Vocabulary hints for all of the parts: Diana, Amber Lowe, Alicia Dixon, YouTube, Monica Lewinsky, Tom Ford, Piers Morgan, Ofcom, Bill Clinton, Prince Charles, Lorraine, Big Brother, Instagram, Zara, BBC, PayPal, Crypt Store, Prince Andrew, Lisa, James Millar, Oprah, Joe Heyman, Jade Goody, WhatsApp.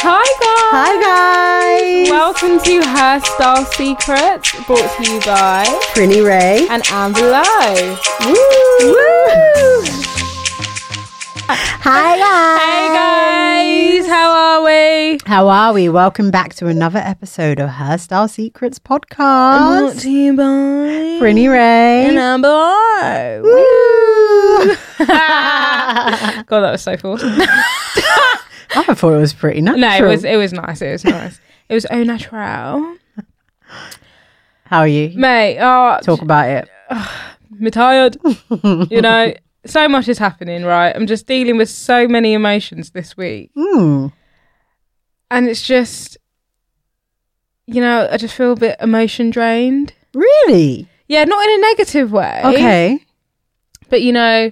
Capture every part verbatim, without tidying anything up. Hi guys! Hi guys! Welcome to Her Style Secrets, brought to you by Prinnie Rae and Amber Lowe. Woo! Woo! Hi guys! Hey guys! How are we? How are we? Welcome back to another episode of Her Style Secrets podcast. Brought to you by Prinnie Rae and Amber Lowe. Woo! God, that was so forced. I thought it was pretty natural. No, it was it was nice. It was nice. It was au natural. How are you? Mate, uh, talk about it. Uh, I'm tired. You know, so much is happening, right? I'm just dealing with so many emotions this week. Mm. And it's just, you know, I just feel a bit emotion drained. Really? Yeah, not in a negative way. Okay. But, you know,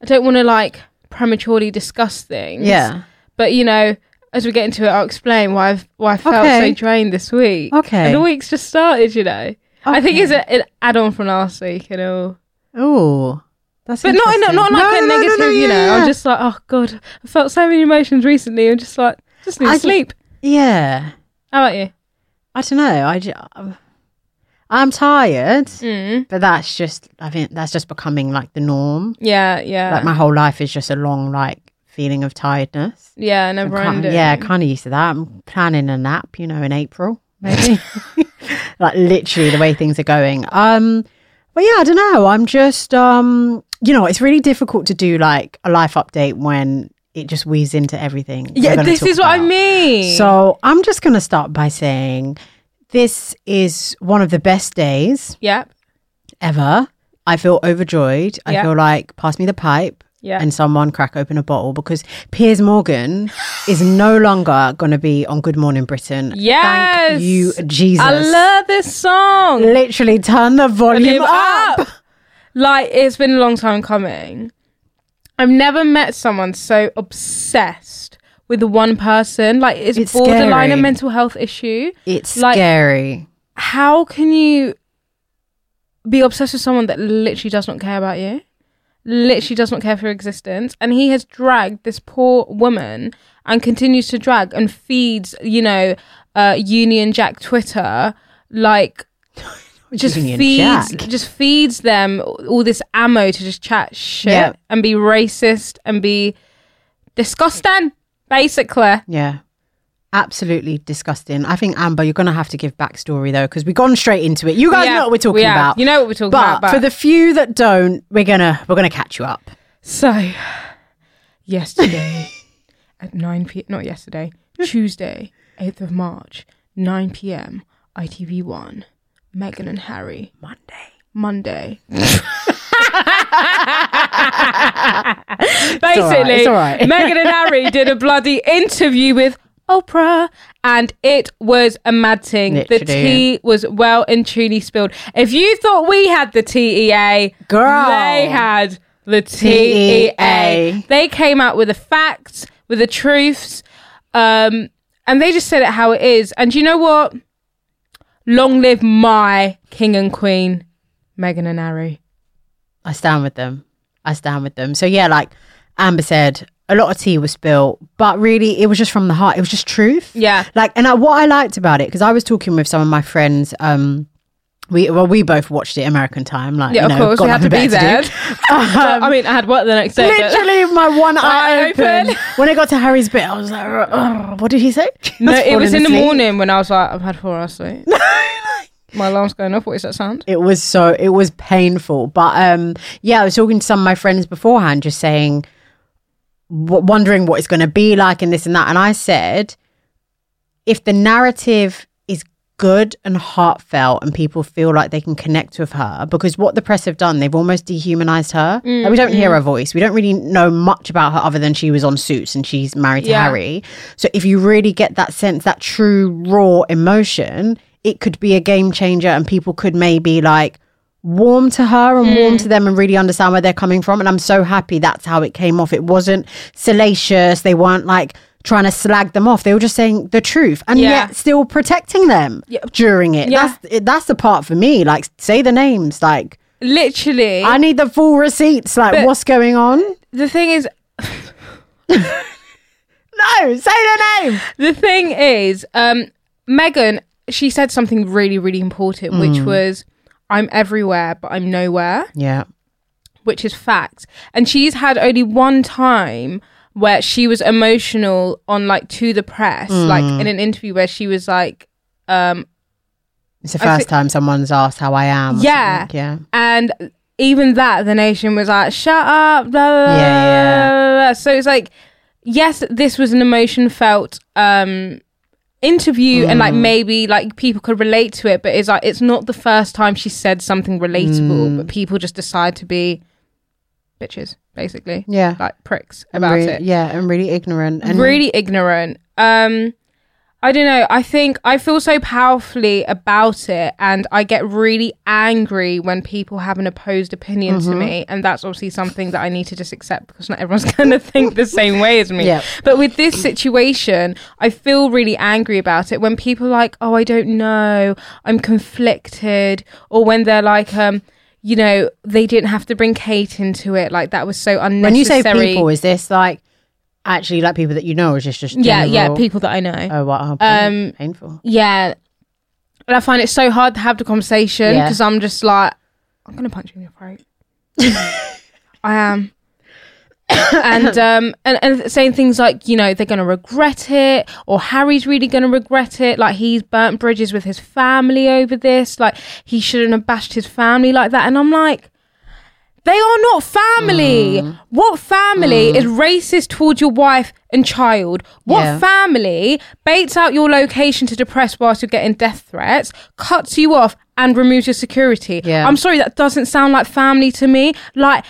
I don't want to, like, prematurely discuss things. Yeah. But, you know, as we get into it, I'll explain why, I've, why I felt okay. so drained this week. Okay. And the week's just started, you know. Okay. I think it's a, an add-on from last week and all. Oh, that's But not, not, not like no, a no, negative, no, no, yeah, you know. Yeah. I'm just like, oh, God, I felt so many emotions recently. I'm just like, just need to sleep. Just, yeah. How about you? I don't know. I just, I'm tired, mm. but that's just, I think that's just becoming like the norm. Yeah, yeah. Like my whole life is just a long, like, feeling of tiredness. Yeah, never ending. Yeah, kind of used to that. I'm planning a nap, you know, in April, maybe. Like, literally, the way things are going. Um, but yeah, I don't know. I'm just, um, you know, it's really difficult to do, like, a life update when it just weaves into everything. Yeah, this is what I mean. So I'm just going to start by saying this is one of the best days. Yep. Ever. I feel overjoyed. Yep. I feel like, pass me the pipe. Yeah. And someone crack open a bottle, because Piers Morgan is no longer going to be on Good Morning Britain. Yes. Thank you, Jesus. I love this song. Literally turn the volume up. up. Like, it's been a long time coming. I've never met someone so obsessed with one person. Like, it's, it's borderline scary. A mental health issue. It's like, scary. How can you be obsessed with someone that literally does not care about you? Literally does not care for her existence, and he has dragged this poor woman and continues to drag and feeds, you know, uh Union Jack Twitter, like, just Union feeds Jack. just feeds them all this ammo to just chat shit, yeah, and be racist and be disgusting, basically. Yeah, absolutely disgusting. I think, Amber, you're gonna have to give backstory though, because we've gone straight into it. You guys yeah, know what we're talking we about. You know what we're talking but about. But for the few that don't, we're gonna we're gonna catch you up. So yesterday at nine p.m. not yesterday, Tuesday, eighth of March, nine p.m. I T V one, Meghan and Harry. Monday. Monday. Basically, it's all right, it's all right. Meghan and Harry did a bloody interview with Oprah, and it was a mad thing. Literally, the tea yeah. was well and truly spilled. If you thought we had the T E A, girl, they had the T E A. They came out with the facts, with the truths, um, and they just said it how it is. And you know what? Long live my king and queen, Meghan and Harry. I stand with them. I stand with them. So yeah, like Amber said, a lot of tea was spilled, but really it was just from the heart. It was just truth. Yeah. Like, and I, what I liked about it, because I was talking with some of my friends, um, we well, we both watched it American time. Like, yeah, you know, of course, God, we had to be there. To um, I mean, I had work the next day. Literally, but... my one eye open. When I got to Harry's bit, I was like, oh, what did he say? No, it was in the morning when I was like, I've had four hours sleep. My alarm's going off. What is that sound? It was so, it was painful. But um, yeah, I was talking to some of my friends beforehand, just saying, wondering what it's going to be like and this and that, and I said, if the narrative is good and heartfelt and people feel like they can connect with her, because what the press have done, they've almost dehumanized her. Mm-hmm. Like we don't hear her voice. We don't really know much about her other than she was on Suits and she's married to yeah. Harry. So if you really get that sense, that true raw emotion, it could be a game changer and people could maybe like warm to her and mm. warm to them and really understand where they're coming from. And I'm so happy that's how it came off. It wasn't salacious. They weren't like trying to slag them off. They were just saying the truth and yeah. yet still protecting them yeah. during it. Yeah. That's that's the part for me. Like, say the names. Like, literally. I need the full receipts. Like, but what's going on? The thing is... No, say the name. The thing is, um, Meghan, she said something really, really important, mm. which was, I'm everywhere, but I'm nowhere. Yeah. Which is fact. And she's had only one time where she was emotional on like to the press, mm. like in an interview where she was like, um, it's the first th- time someone's asked how I am. Yeah. Yeah. And even that, the nation was like, shut up. Blah, blah, yeah, blah, blah, blah. So it's like, yes, this was an emotion felt, um, interview mm. and like maybe like people could relate to it, but it's like it's not the first time she said something relatable, mm. but people just decide to be bitches basically, yeah, like pricks about really, it yeah and really ignorant and really ignorant um I don't know. I think I feel so powerfully about it, and I get really angry when people have an opposed opinion mm-hmm. to me, and that's obviously something that I need to just accept because not everyone's going to think the same way as me. Yep. But with this situation, I feel really angry about it when people are like, oh, I don't know, I'm conflicted, or when they're like, um, you know, they didn't have to bring Kate into it, like that was so unnecessary. When you say people, is this like... Actually, like people that you know, or is this just general? Yeah, yeah, people that I know. Oh, wow, um, painful. Yeah, and I find it so hard to have the conversation because yeah. I'm just like, I'm gonna punch you in your throat. I am, and um, and and saying things like, you know, they're gonna regret it, or Harry's really gonna regret it. Like he's burnt bridges with his family over this. Like he shouldn't have bashed his family like that. And I'm like, they are not family. Mm. What family mm. is racist towards your wife and child? What yeah. family baits out your location to depress whilst you're getting death threats, cuts you off and removes your security? Yeah. I'm sorry, that doesn't sound like family to me. Like,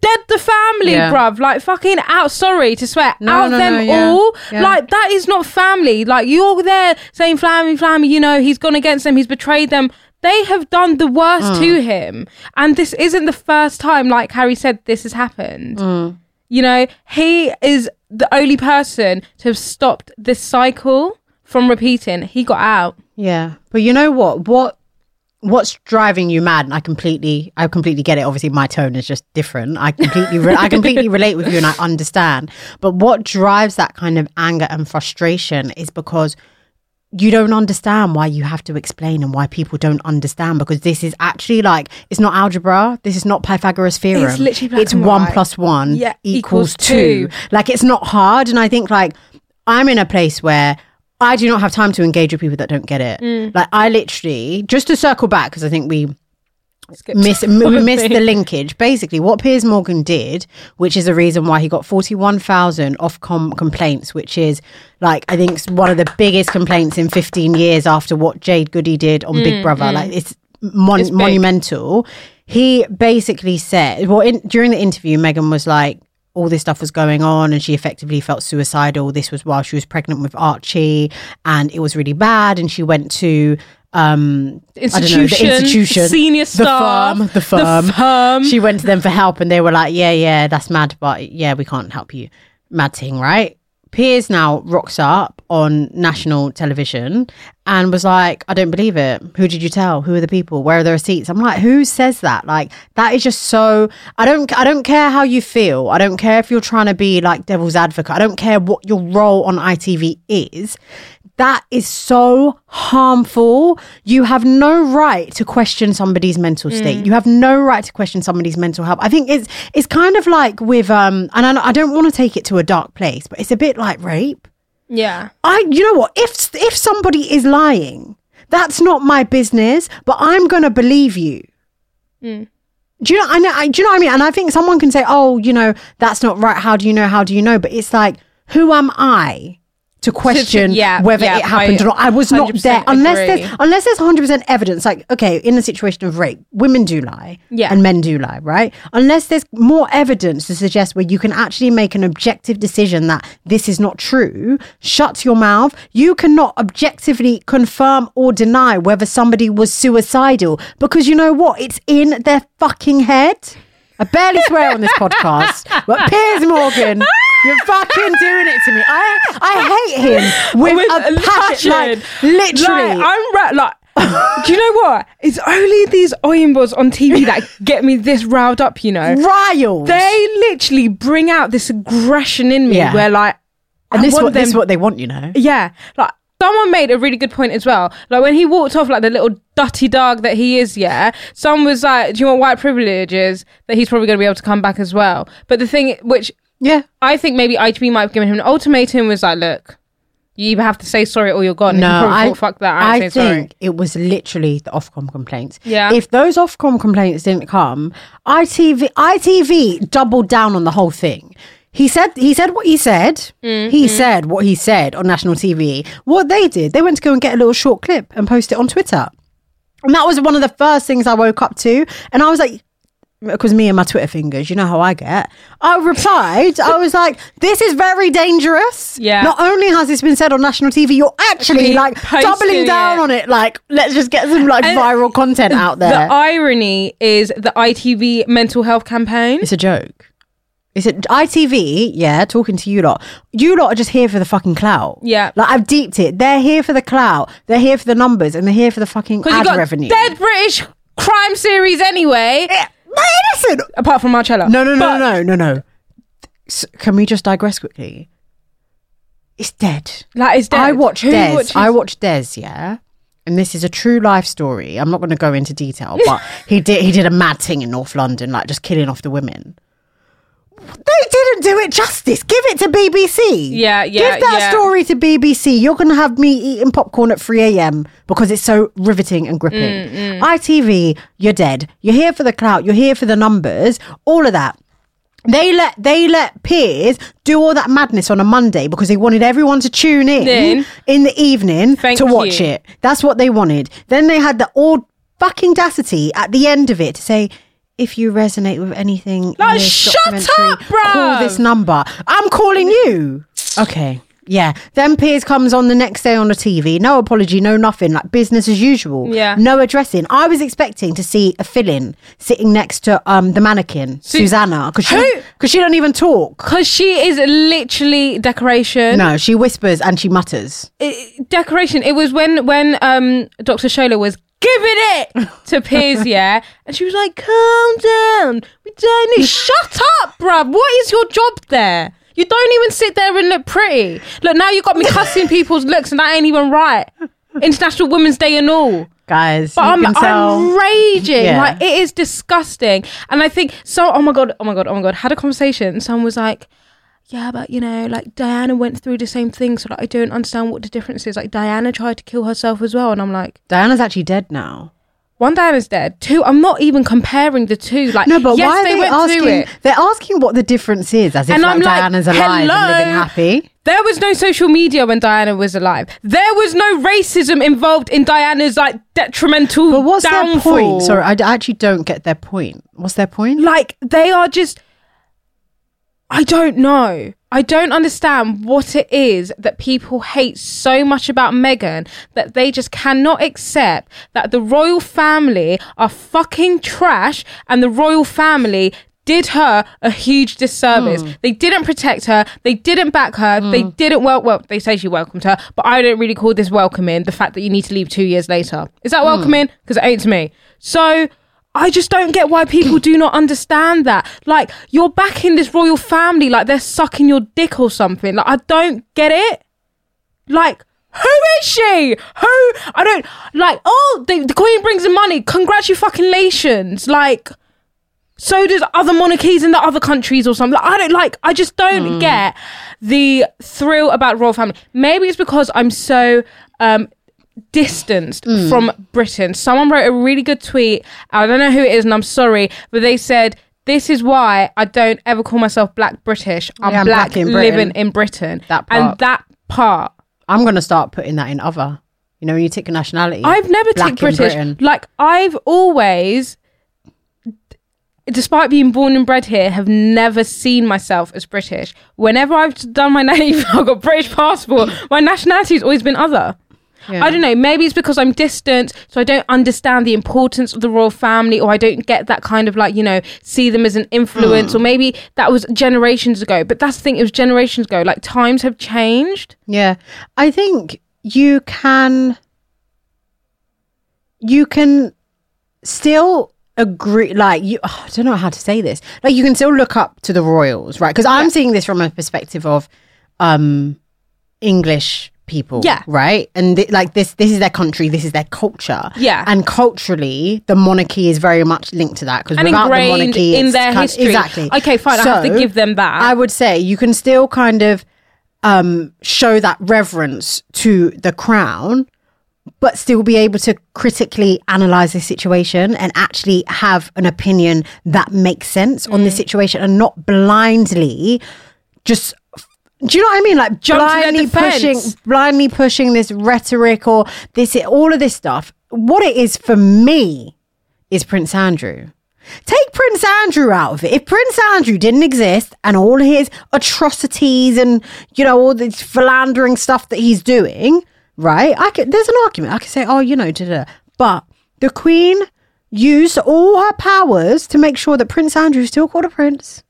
dead the family, yeah. bruv. Like, fucking out, sorry to swear, no, out no, them no, yeah. all. Yeah. Like, that is not family. Like, you're there saying, family, family, you know, he's gone against them, he's betrayed them. They have done the worst mm. to him. And this isn't the first time, like Harry said, this has happened. Mm. You know, he is the only person to have stopped this cycle from repeating. He got out. Yeah. But you know what? What what's driving you mad? And I completely I completely get it. Obviously, my tone is just different. I completely re- I completely relate with you and I understand. But what drives that kind of anger and frustration is because you don't understand why you have to explain and why people don't understand, because this is actually like, it's not algebra. This is not Pythagoras theorem. It's literally black It's and one white. plus one yeah, equals, equals two. two. Like, it's not hard. And I think like I'm in a place where I do not have time to engage with people that don't get it. Mm. Like I literally, just to circle back, because I think we miss, we missed the linkage. Basically what Piers Morgan did, which is the reason why he got forty-one thousand Ofcom complaints, which is like I think one of the biggest complaints in fifteen years after what Jade Goody did on mm, Big Brother. Mm. Like it's, mon- it's monumental. He basically said, well, in, during the interview, Meghan was like, all this stuff was going on and she effectively felt suicidal. This was while she was pregnant with Archie and it was really bad, and she went to um institution, I don't know, the institution, senior staff, the firm, the firm. The firm. She went to them for help and they were like, yeah, yeah, that's mad, but yeah, we can't help you. Mad thing, right? Piers now rocks up on national television and was like, I don't believe it. Who did you tell? Who are the people? Where are the receipts? I'm like, who says that? Like, that is just so, I don't, I don't care how you feel. I don't care if you're trying to be like devil's advocate. I don't care what your role on I T V is. That is so harmful. You have no right to question somebody's mental state. Mm. You have no right to question somebody's mental health. I think it's it's kind of like with, um, and I, I don't want to take it to a dark place, but it's a bit like rape. Yeah. I, you know what? If if somebody is lying, that's not my business, but I'm going to believe you. Mm. Do you know? I know. I, do you know what I mean? And I think someone can say, oh, you know, that's not right. How do you know? How do you know? But it's like, who am I to question yeah, whether yeah, it happened I, or not. I was not there. Unless agree. there's unless there's one hundred percent evidence, like, okay, in the situation of rape, women do lie yeah. and men do lie, right? Unless there's more evidence to suggest where you can actually make an objective decision that this is not true, shut your mouth. You cannot objectively confirm or deny whether somebody was suicidal because you know what? It's in their fucking head. I barely swear on this podcast, but Piers Morgan... You're fucking doing it to me. I I hate him with, with a passion. passion. Like, literally. Like, I'm ra- like, do you know what? It's only these oimbos on T V that get me this riled up, you know? Riled. They literally bring out this aggression in me yeah. where like... And this, what, them, this is what they want, you know? Yeah. Like, someone made a really good point as well. Like, when he walked off like the little dutty dog that he is, yeah, someone was like, do you want white privileges? That he's probably going to be able to come back as well. But the thing which... Yeah. I think maybe I T V might have given him an ultimatum, was like, look, you either have to say sorry or you're gone. No, I, thought, fuck that. I, I think sorry. It was literally the Ofcom complaints. Yeah. If those Ofcom complaints didn't come, I T V I T V doubled down on the whole thing. He said he said what he said. Mm-hmm. He said what he said on national T V. What they did, they went to go and get a little short clip and post it on Twitter. And that was one of the first things I woke up to. And I was like, because me and my Twitter fingers, you know how I get. I replied, I was like, this is very dangerous. Yeah. Not only has this been said on national T V, you're actually okay, like doubling down it. on it. Like, let's just get some like and viral content out there. The irony is the I T V mental health campaign. It's a joke. It's at I T V, yeah, talking to you lot. You lot are just here for the fucking clout. Yeah. Like, I've deeped it. They're here for the clout. They're here for the numbers and they're here for the fucking ad got revenue. Dead British crime series anyway. Yeah. No, listen. Apart from Marcella. No, no, no, but- no, no, no, no. Can we just digress quickly? It's dead. Like, it's dead. I watch Who Des. Watches- I watch Des, yeah? And this is a true life story. I'm not going to go into detail, but he did he did a mad thing in North London, like just killing off the women. They didn't do it justice. Give it to B B C. Yeah, yeah, give that yeah. story to B B C. You're going to have me eating popcorn at three a.m. because it's so riveting and gripping. Mm, mm. I T V, you're dead. You're here for the clout. You're here for the numbers. All of that. They let they let Piers do all that madness on a Monday because they wanted everyone to tune in then, in the evening to watch you. it. That's what they wanted. Then they had the old fucking audacity at the end of it to say... If you resonate with anything like, in this shut documentary, up, bro. Call this number. I'm calling you. Okay. Yeah. Then Piers comes on the next day on the T V. No apology, no nothing. Like business as usual. Yeah. No addressing. I was expecting to see a fill-in sitting next to um the mannequin, so, Susanna. Because she, she don't even talk. Because she is literally decoration. No, she whispers and she mutters. It, decoration. It was when, when um Doctor Shola was... Giving it to Piers, yeah. And she was like, calm down. We don't need... Shut up, bruv. What is your job there? You don't even sit there and look pretty. Look, now you got me cussing people's looks and that ain't even right. International Women's Day and all. Guys, but I'm, I'm raging. Yeah. Like, it is disgusting. And I think, so, oh my God, oh my God, oh my God. Had a conversation and someone was like, yeah, but you know, like Diana went through the same thing, so like I don't understand what the difference is. Like Diana tried to kill herself as well, and I'm like, Diana's actually dead now. One, Diana's dead. Two, I'm not even comparing the two. Like, no, but yes, why are they, they went asking? It. They're asking what the difference is, as if and like, I'm Diana's like, alive hello? and living happy. There was no social media when Diana was alive. There was no racism involved in Diana's like detrimental. But what's downfall. Their point? Sorry, I actually don't get their point. What's their point? Like they are just. I don't know. I don't understand what it is that people hate so much about Meghan that they just cannot accept that the royal family are fucking trash and the royal family did her a huge disservice. Mm. They didn't protect her. They didn't back her. Mm. They didn't well, well, they say she welcomed her, but I don't really call this welcoming, the fact that you need to leave two years later. Is that welcoming? Because mm. it ain't to me. So... I just don't get why people do not understand that. Like, you're back in this royal family like they're sucking your dick or something. Like, I don't get it. Like, who is she? Who? I don't... Like, oh, the, the Queen brings in money. Congratulations. Like, so does other monarchies in the other countries or something. Like, I don't like... I just don't mm. get the thrill about royal family. Maybe it's because I'm so... um distanced mm. from Britain. Someone wrote a really good tweet. I don't know who it is and I'm sorry, but they said, this is why I don't ever call myself Black British. I'm, yeah, I'm black, black in living in Britain. That part. And that part. I'm going to start putting that in other. You know, when you tick a nationality. I've never ticked British. Like, I've always, despite being born and bred here, have never seen myself as British. Whenever I've done my name, I've got British passport. My nationality has always been other. Yeah. I don't know, maybe it's because I'm distant, so I don't understand the importance of the royal family, or I don't get that kind of, like, you know, see them as an influence, mm. or maybe that was generations ago. But that's the thing, it was generations ago. Like, times have changed. Yeah. I think you can, you can still agree, like, you, oh, I don't know how to say this. Like, you can still look up to the royals, right? Because I'm yeah. seeing this from a perspective of um, English people, yeah, right, and th- like this this is their country, this is their culture, yeah, and culturally the monarchy is very much linked to that, because without the monarchy in their kind history of, exactly okay fine so, I have to give them that. I would say you can still kind of um show that reverence to the crown, but still be able to critically analyze the situation and actually have an opinion that makes sense mm. on the situation, and not blindly just Do you know what I mean? Like blindly pushing, blindly pushing this rhetoric or this, all of this stuff. What it is for me is Prince Andrew. Take Prince Andrew out of it. If Prince Andrew didn't exist and all his atrocities and, you know, all this philandering stuff that he's doing, right? I could, there's an argument. I could say, oh, you know, da-da. But the Queen used all her powers to make sure that Prince Andrew still called a prince.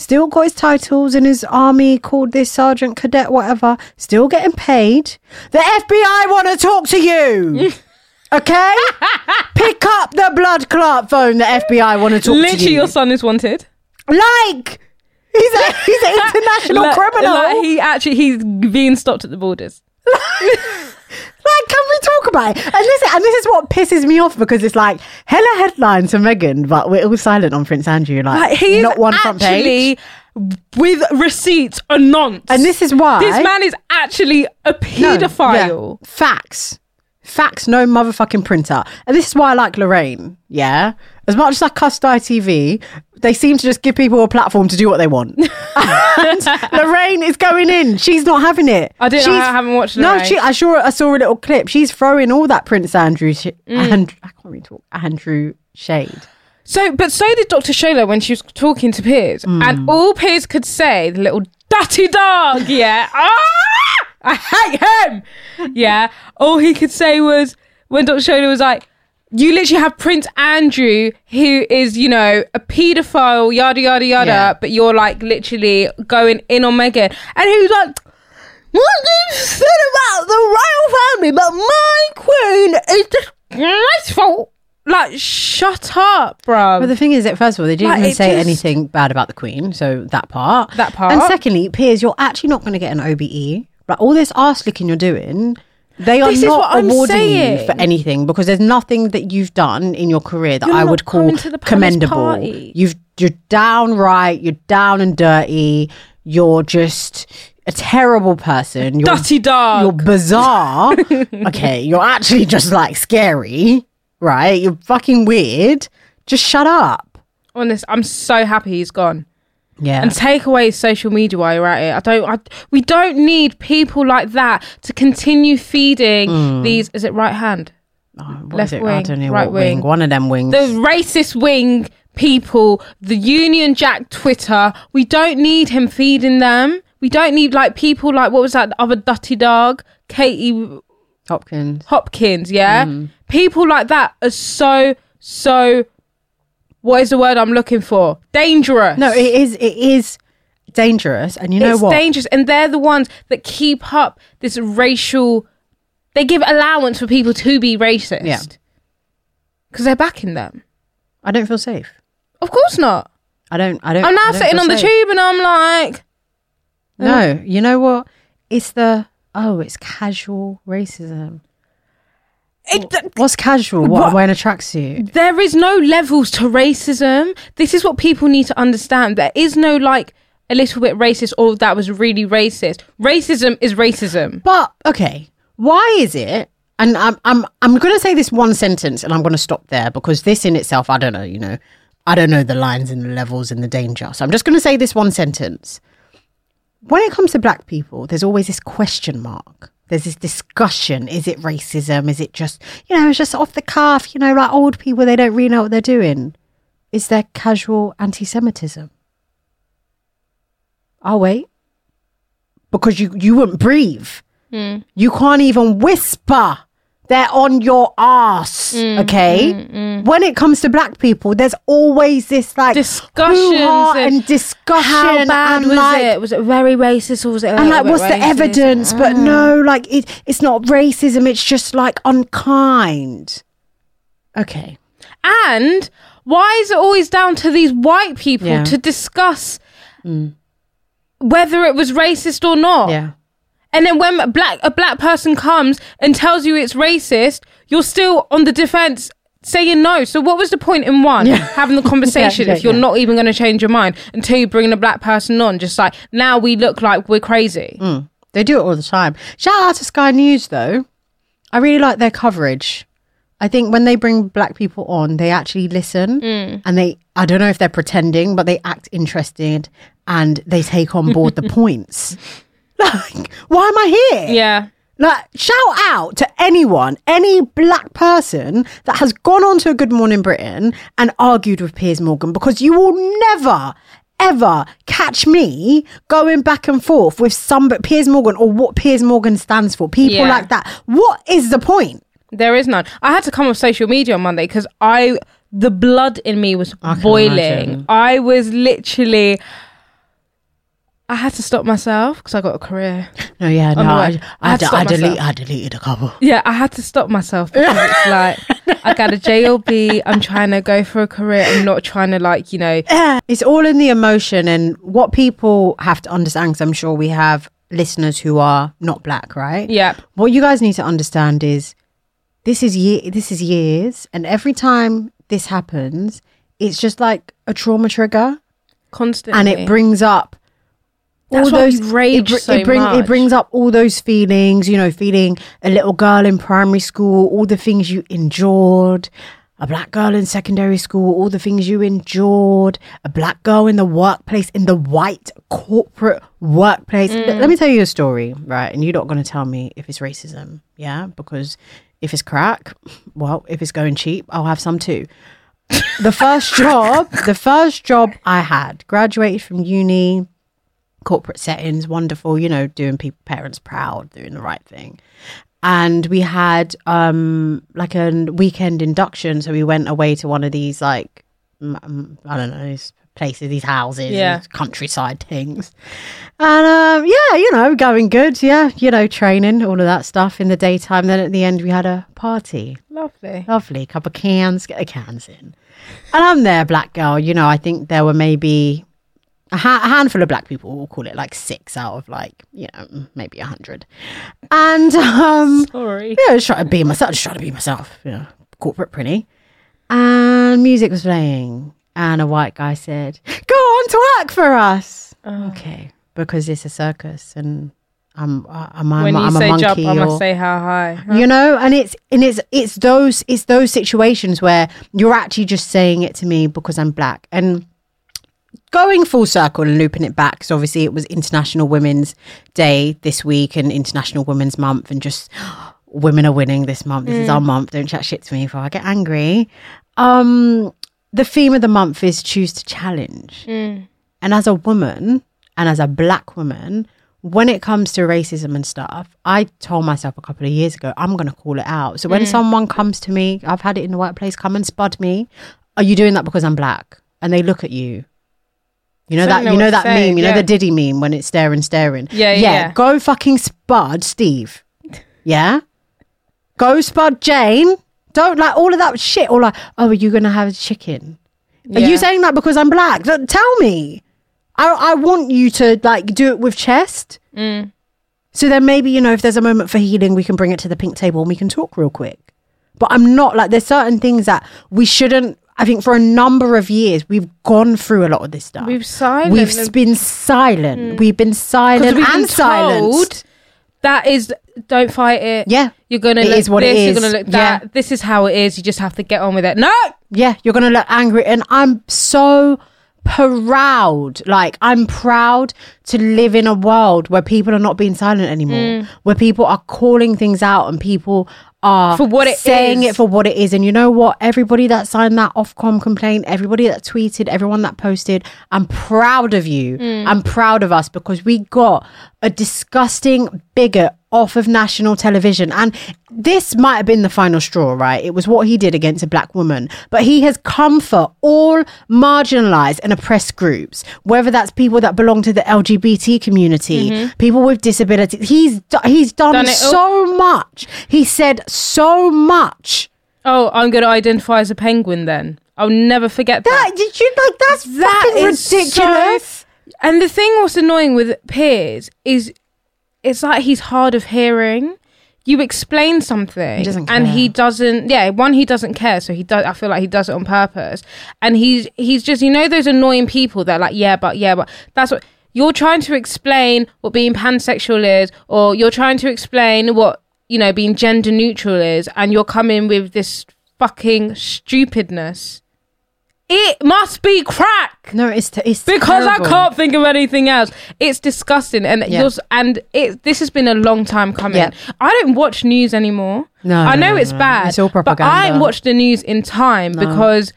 Still got his titles in his army, called this sergeant, cadet, whatever. Still getting paid. The F B I want to talk to you. Okay? Pick up the blood clot phone. The F B I want to talk Literally to you. Literally, your son is wanted. Like, he's a, he's an international like, criminal. Like he actually, he's being stopped at the borders. Like, can we talk about it? And listen, and this is what pisses me off, because it's like hella headlines for Meghan, but we're all silent on Prince Andrew. Like, like he's not one front page with receipts or nonce. And this is why this man is actually a paedophile. No, yeah. Facts, facts, no motherfucking printer. And this is why I like Lorraine. Yeah, as much as I cussed I T V, they seem to just give people a platform to do what they want. And Lorraine is going in. She's not having it. I don't She's, know. I haven't watched Lorraine. No, she, I, saw, I saw a little clip. She's throwing all that Prince Andrew... Sh- mm. Andrew I can't really talk. Andrew shade. So, but so did Doctor Shola when she was talking to Piers. Mm. And all Piers could say, the little dirty dog, yeah. Ah! I hate him! Yeah. All he could say was, when Doctor Shola was like, you literally have Prince Andrew, who is, you know, a paedophile, yada, yada, yada, yeah. but you're, like, literally going in on Meghan. And he was like, what you said about the royal family, but my queen is disgraceful. Like, shut up, bruv. Well, the thing is that, first of all, they didn't like, even say just... anything bad about the queen, so that part. That part. And secondly, Piers, you're actually not going to get an O B E. Like, all this arse-licking you're doing... They are this not awarding saying. you for anything, because there's nothing that you've done in your career that you're I would call commendable. Party. You've you're downright, you're down and dirty. You're just a terrible person. You're, Dirty dog. You're bizarre. Okay, you're actually just like scary, right? You're fucking weird. Just shut up. Honest, I'm so happy he's gone. Yeah, and take away social media while you're at it. I don't. I, we don't need people like that to continue feeding mm. these. Is it right hand, oh, left wing, I don't know right what wing. wing? One of them wings. The racist wing people, the Union Jack Twitter. We don't need him feeding them. We don't need like people like what was that other dirty dog, Katie Hopkins. Hopkins, yeah. Mm. People like that are so so. What is the word I'm looking for? Dangerous. No, it is. It is dangerous. And you know it's what? It's dangerous. And they're the ones that keep up this racial... They give allowance for people to be racist. Yeah. Because they're backing them. I don't feel safe. Of course not. I don't... I don't I'm now don't sitting on the safe. tube and I'm like... Oh. No, you know what? It's the... Oh, it's casual racism. It, What's casual? What, what? I'm wearing a tracksuit. There is no levels to racism. This is what people need to understand. There is no like a little bit racist or that was really racist. Racism is racism. But okay, why is it? And I'm I'm I'm going to say this one sentence, and I'm going to stop there because this in itself, I don't know. You know, I don't know the lines and the levels and the danger. So I'm just going to say this one sentence. when it comes to black people, there's always this question mark. There's this discussion. Is it racism? Is it just, you know, it's just off the cuff, you know, like old people, they don't really know what they're doing. Is there casual anti-Semitism? Oh, wait. Because you, you wouldn't breathe. Mm. You can't even whisper. They're on your ass, mm, okay? Mm, mm. When it comes to black people, there's always this like discussion and discussion. How bad was like, it? Was it very racist or was it? And like, what's racist? The evidence? Oh. But no, like it, it's not racism. It's just like unkind. Okay. And why is it always down to these white people yeah. to discuss mm. whether it was racist or not? Yeah. And then when a black, a black person comes and tells you it's racist, you're still on the defense saying no. So what was the point in one, yeah. having the conversation yeah, yeah, if you're yeah. not even going to change your mind until you bring the black person on? Just like, now we look like we're crazy. Mm. They do it all the time. Shout out to Sky News, though. I really like their coverage. I think when they bring black people on, they actually listen mm. and they, I don't know if they're pretending, but they act interested and they take on board the points. Like, why am I here? Yeah. Like, shout out to anyone, any black person that has gone on to a Good Morning Britain and argued with Piers Morgan, because you will never, ever catch me going back and forth with some but Piers Morgan or what Piers Morgan stands for. People yeah. like that. What is the point? There is none. I had to come off social media on Monday because I, the blood in me was I boiling. Imagine. I was literally... I had to stop myself because I got a career. No, yeah, no, I, I, I, d- I, delete, I deleted a couple. Yeah, I had to stop myself because it's like, I got a J L B, I'm trying to go for a career, I'm not trying to like, you know. It's all in the emotion and what people have to understand, because I'm sure we have listeners who are not black, right? Yeah. What you guys need to understand is this is ye- this is years, and every time this happens, it's just like a trauma trigger. Constantly. And it brings up That's all those rage it, so it, bring, much. It brings up all those feelings, you know, feeling a little girl in primary school, all the things you endured, a black girl in secondary school, all the things you endured, a black girl in the workplace, in the white corporate workplace. Mm. Let, let me tell you a story, right? And you're not going to tell me if it's racism, yeah? Because if it's crack, well, if it's going cheap, I'll have some too. The first job, the first job I had, graduated from uni, corporate settings, wonderful, you know, doing people, parents proud, doing the right thing. And we had um like a weekend induction, so we went away to one of these like um, I don't know, these places, these houses, yeah. these countryside things. And um yeah, you know, going good, yeah, you know, training, all of that stuff in the daytime. Then at the end we had a party. Lovely. Lovely. Cup of cans, get the cans in. And I'm there, black girl, you know, I think there were maybe A, ha- a handful of black people, we'll call it like six out of like, you know, maybe a hundred. And um sorry, yeah, I was trying to be myself, just trying to be myself, you know, corporate Prinnie. And music was playing, and a white guy said, "Go on, twerk for us." Oh. Okay, because it's a circus, and I'm I'm I'm, when I'm, you I'm say a monkey. Jump, or, I must say how high, huh? You know. And it's and it's it's those it's those situations where you're actually just saying it to me because I'm black. And going full circle and looping it back, because obviously it was International Women's Day this week and International Women's Month, and just women are winning this month. This mm. is our month. Don't chat shit to me before I get angry. Um, the theme of the month is choose to challenge. Mm. And as a woman and as a black woman, when it comes to racism and stuff, I told myself a couple of years ago, I'm going to call it out. So when mm. someone comes to me, I've had it in the workplace, come and spud me. Are you doing that because I'm black? And they look at you. You know that, know you know that saying, meme, you yeah. know the Diddy meme when it's staring, staring. Yeah, yeah, yeah. yeah. Go fucking spud Steve. Yeah? Go spud Jane. Don't like all of that shit. Or like, oh, are you going to have a chicken? Yeah. Are you saying that because I'm black? Don't tell me. I I want you to like do it with chest. Mm. So then maybe, you know, if there's a moment for healing, we can bring it to the pink table and we can talk real quick. But I'm not like, there's certain things that we shouldn't, I think for a number of years, we've gone through a lot of this stuff. We've silent. We've been silent. Mm. We've been silent we've and been silenced. That is, don't fight it. Yeah. You're going to look is what this, it is. You're going to look that. Yeah. This is how it is. You just have to get on with it. No. Yeah. You're going to look angry. And I'm so proud. Like, I'm proud to live in a world where people are not being silent anymore, mm. where people are calling things out and people are for what it saying is. It for what it is. And you know what? Everybody that signed that Ofcom complaint, everybody that tweeted, everyone that posted, I'm proud of you. Mm. I'm proud of us, because we got a disgusting bigot off of national television. And this might have been the final straw, right? It was what he did against a black woman. But he has come for all marginalized and oppressed groups, whether that's people that belong to the L G B T community, mm-hmm. people with disabilities. He's he's done, done so much. He said so much. Oh, I'm going to identify as a penguin then. I'll never forget that. that did you like that's that fucking is ridiculous. So, and the thing what's annoying with Piers is it's like he's hard of hearing. You explain something, he and he doesn't. Yeah, one, he doesn't care, so he does. I feel like he does it on purpose, and he's he's just, you know, those annoying people that are like, yeah, but yeah, but that's what you're trying to explain what being pansexual is, or you're trying to explain what, you know, being gender neutral is, and you're coming with this fucking stupidness. It must be crack. No, it's t- it's because terrible. I can't think of anything else. It's disgusting, and yeah. yours, and it. This has been a long time coming. Yeah. I don't watch news anymore. No, I know no, it's no. bad. It's all propaganda. But I haven't watched the news in time no. because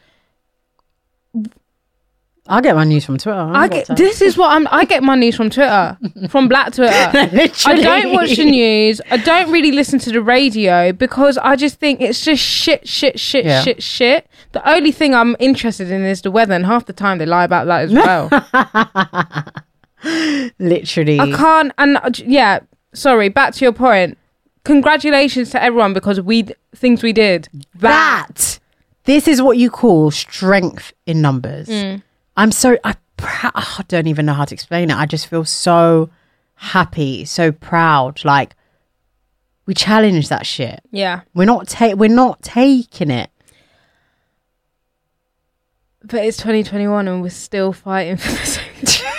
I get my news from Twitter. I, I get this is what I'm. I get my news from Twitter, from Black Twitter. No, I don't watch the news. I don't really listen to the radio because I just think it's just shit, shit, shit, yeah. shit, shit. The only thing I'm interested in is the weather, and half the time they lie about that as well. Literally. I can't, and yeah, sorry, back to your point. Congratulations to everyone because we, things we did. That. that this is what you call strength in numbers. Mm. I'm so, I, I don't even know how to explain it. I just feel so happy, so proud. Like, we challenged that shit. Yeah. We're not, ta- we're not taking it. But it's twenty twenty-one and we're still fighting for the same.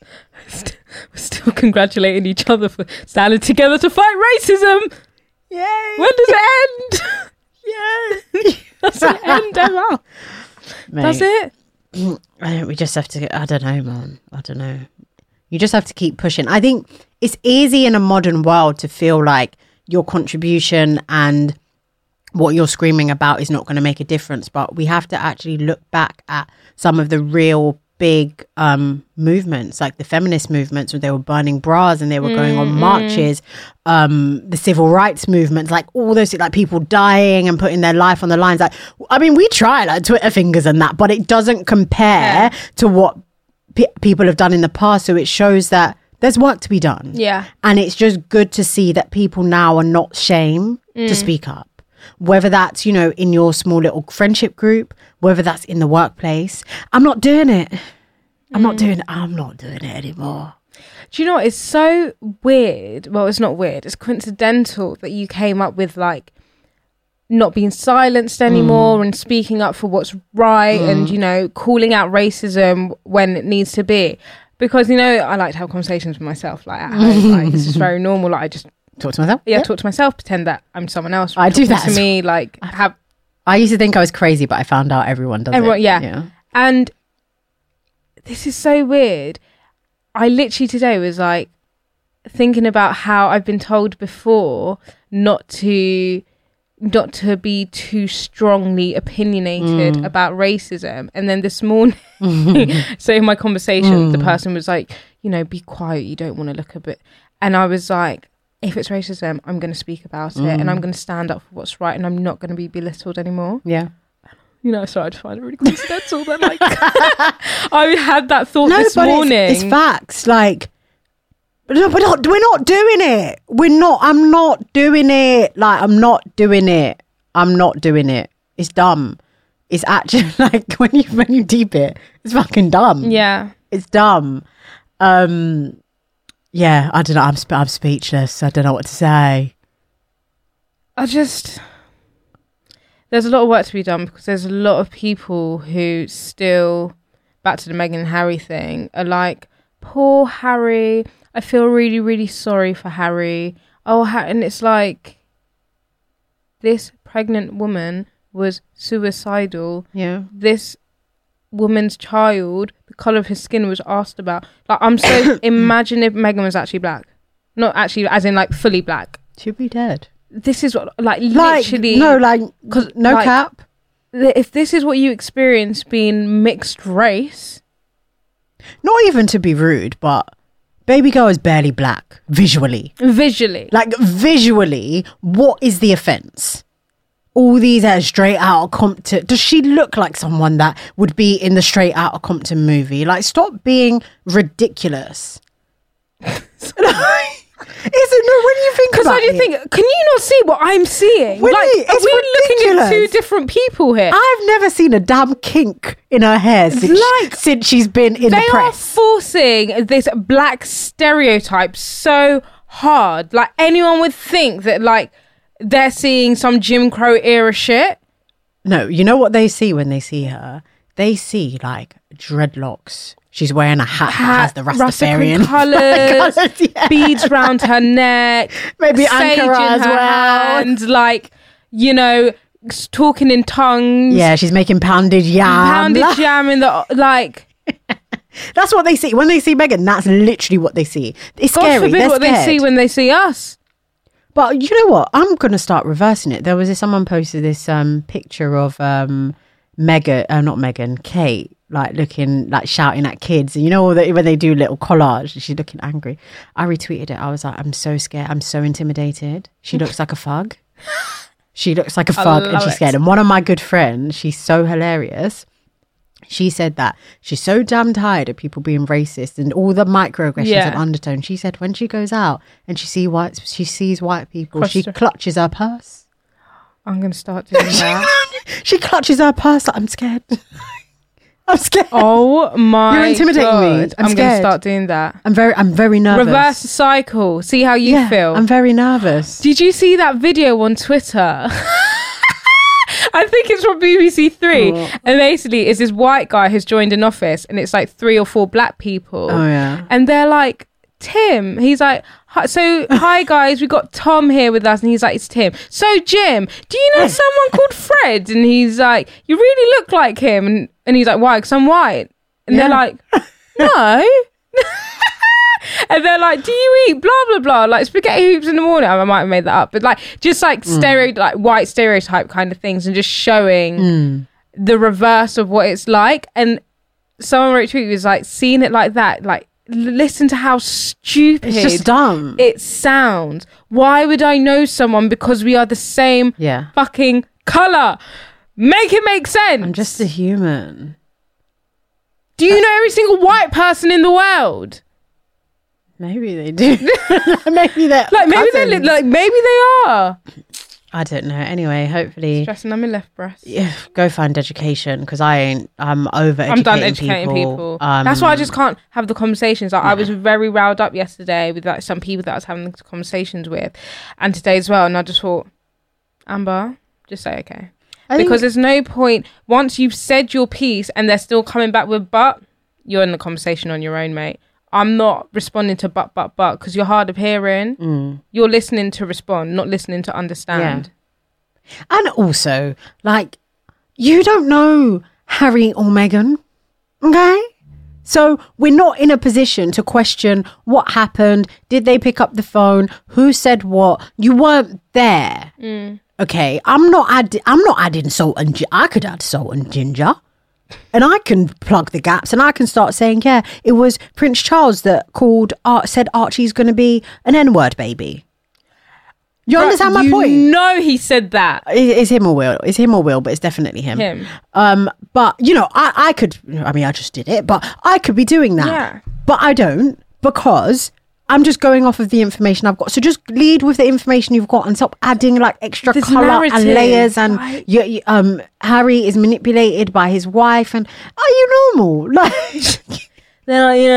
we're, st- we're still congratulating each other for standing together to fight racism. Yay! When does it end? Yay! Does it end ever? Mate, does it? I don't, we just have to, I don't know, man. I don't know. You just have to keep pushing. I think it's easy in a modern world to feel like your contribution and what you're screaming about is not going to make a difference, but we have to actually look back at some of the real big um, movements, like the feminist movements where they were burning bras and they were mm, going on marches, mm. um, the civil rights movements, like all those, like people dying and putting their life on the lines. Like, I mean, we try like Twitter fingers and that, but it doesn't compare yeah. to what pe- people have done in the past. So it shows that there's work to be done. Yeah. And it's just good to see that people now are not ashamed mm. to speak up. Whether that's, you know, in your small little friendship group, whether that's in the workplace. I'm not doing it. I'm mm. not doing it. I'm not doing it anymore. Do you know what? It's so weird. Well, it's not weird. It's coincidental that you came up with, like, not being silenced anymore mm. and speaking up for what's right mm. and, you know, calling out racism when it needs to be. Because, you know, I like to have conversations with myself, like, at home. Like, it's just very normal. Like, I just... Talk to myself? Yeah, yeah, talk to myself, pretend that I'm someone else. I talk do that. To me, like, have... I used to think I was crazy, but I found out everyone does everyone, it. Yeah. yeah. And this is so weird. I literally today was, like, thinking about how I've been told before not to, not to be too strongly opinionated mm. about racism. And then this morning, so in my conversation, mm. the person was like, you know, be quiet, you don't want to look a bit... And I was like... If it's racism, I'm going to speak about mm. it and I'm going to stand up for what's right and I'm not going to be belittled anymore. Yeah. You know, so I just find it really coincidental that, like, I had that thought no, this but morning. It's, it's facts. Like, we're not, we're not doing it. We're not, I'm not doing it. Like, I'm not doing it. I'm not doing it. It's dumb. It's actually, like, when you, when you deep it, it's fucking dumb. Yeah. It's dumb. Um... Yeah, I don't know. I'm sp- I'm speechless. I don't know what to say. I just... There's a lot of work to be done because there's a lot of people who still, back to the Meghan and Harry thing, are like, poor Harry. I feel really, really sorry for Harry. Oh, ha-. And it's like, this pregnant woman was suicidal. Yeah. This woman's child, the colour of his skin was asked about. Like, I'm so... imagine if Meghan was actually black. Not actually, as in, like, fully black. She'd be dead. This is what... Like, like literally... No, like... Cause, no like, cap. Th- if this is what you experience being mixed race... Not even to be rude, but... Baby girl is barely black, visually. Visually. Like, visually, what is the offence? All these are straight out of Compton. Does she look like someone that would be in the Straight Out of Compton movie? Like, stop being ridiculous. Is it? No, when you think about it. Because I do think, can you not see what I'm seeing? Really? Like, it's we're ridiculous. Looking at two different people here. I've never seen a damn kink in her hair since, like, she, since she's been in the press. They are forcing this black stereotype so hard. Like, anyone would think that, like, they're seeing some Jim Crow era shit. No, you know what they see when they see her? They see, like, dreadlocks. She's wearing a hat, hat that has the Rastafarian colours, colours yeah. beads round her neck, maybe anchor as well, and like, you know, talking in tongues. Yeah, she's making pounded yam, pounded jam in the like. That's what they see when they see Meghan. That's literally what they see. It's God scary. Forbid what scared. They see when they see us. But you know what? I'm gonna start reversing it. There was this, someone posted this um, picture of um, Meghan, uh, not Meghan, Kate. Like looking, like shouting at kids, and you know that when they do little collage, she's looking angry. I retweeted it. I was like, I'm so scared. I'm so intimidated. She looks like a fug. She looks like a fug, and she's scared. It. And one of my good friends, she's so hilarious. She said that she's so damn tired of people being racist and all the microaggressions yeah. and undertone. She said when she goes out and she see white, she sees white people, Cluster. she clutches her purse. I'm gonna start doing that. She clutches her purse. Like, I'm scared. I'm scared. Oh my! You're intimidating God. me. I'm, I'm going to start doing that. I'm very, I'm very nervous. Reverse cycle. See how you yeah, feel. I'm very nervous. Did you see that video on Twitter? I think it's from B B C Three, oh. and basically, it's this white guy who's joined an office, and it's like three or four black people. Oh yeah, and they're like, Tim. He's like, hi, so hi guys, we got Tom here with us, and he's like, it's Tim. So Jim, do you know someone called Fred? And he's like, you really look like him. And, and he's like, why? Because I'm white. And yeah. they're like, no. And they're like, do you eat blah blah blah, like spaghetti hoops in the morning? I might have made that up, but like just like mm. stereo, like white stereotype kind of things, and just showing mm. the reverse of what it's like. And someone wrote to me, was like, seeing it like that, like, listen to how stupid it's just dumb. It sounds. Why would I know someone because we are the same yeah. fucking colour? Make it make sense. I'm just a human. Do you That's... know every single white person in the world? Maybe they do. Maybe they're like maybe cousins. They're like maybe they are. I don't know. Anyway, hopefully stressing on my left breast. Yeah, go find education, because I ain't. I'm over. I'm done educating people. people. Um, That's why I just can't have the conversations. Like, yeah. I was very riled up yesterday with like some people that I was having the conversations with, and today as well. And I just thought, Amber, just say okay, I because think... there's no point once you've said your piece and they're still coming back with but. You're in the conversation on your own, mate. I'm not responding to but, but, but, because you're hard of hearing. Mm. You're listening to respond, not listening to understand. Yeah. And also, like, you don't know Harry or Meghan, okay? So we're not in a position to question what happened. Did they pick up the phone? Who said what? You weren't there, mm. okay? I'm not, add- I'm not adding salt and gi- I could add salt and ginger. And I can plug the gaps, and I can start saying, yeah, it was Prince Charles that called, Ar- said Archie's going to be an N-word baby. You but understand my you point? You know he said that. It's him or Will. It's him or Will, but it's definitely him. Him. Um, but, you know, I, I could, I mean, I just did it, but I could be doing that. Yeah. But I don't, because I'm just going off of the information I've got. So just lead with the information you've got and stop adding like extra this colour narrative. And layers. And I... you, you, um, Harry is manipulated by his wife. And are you normal? Like, then like, you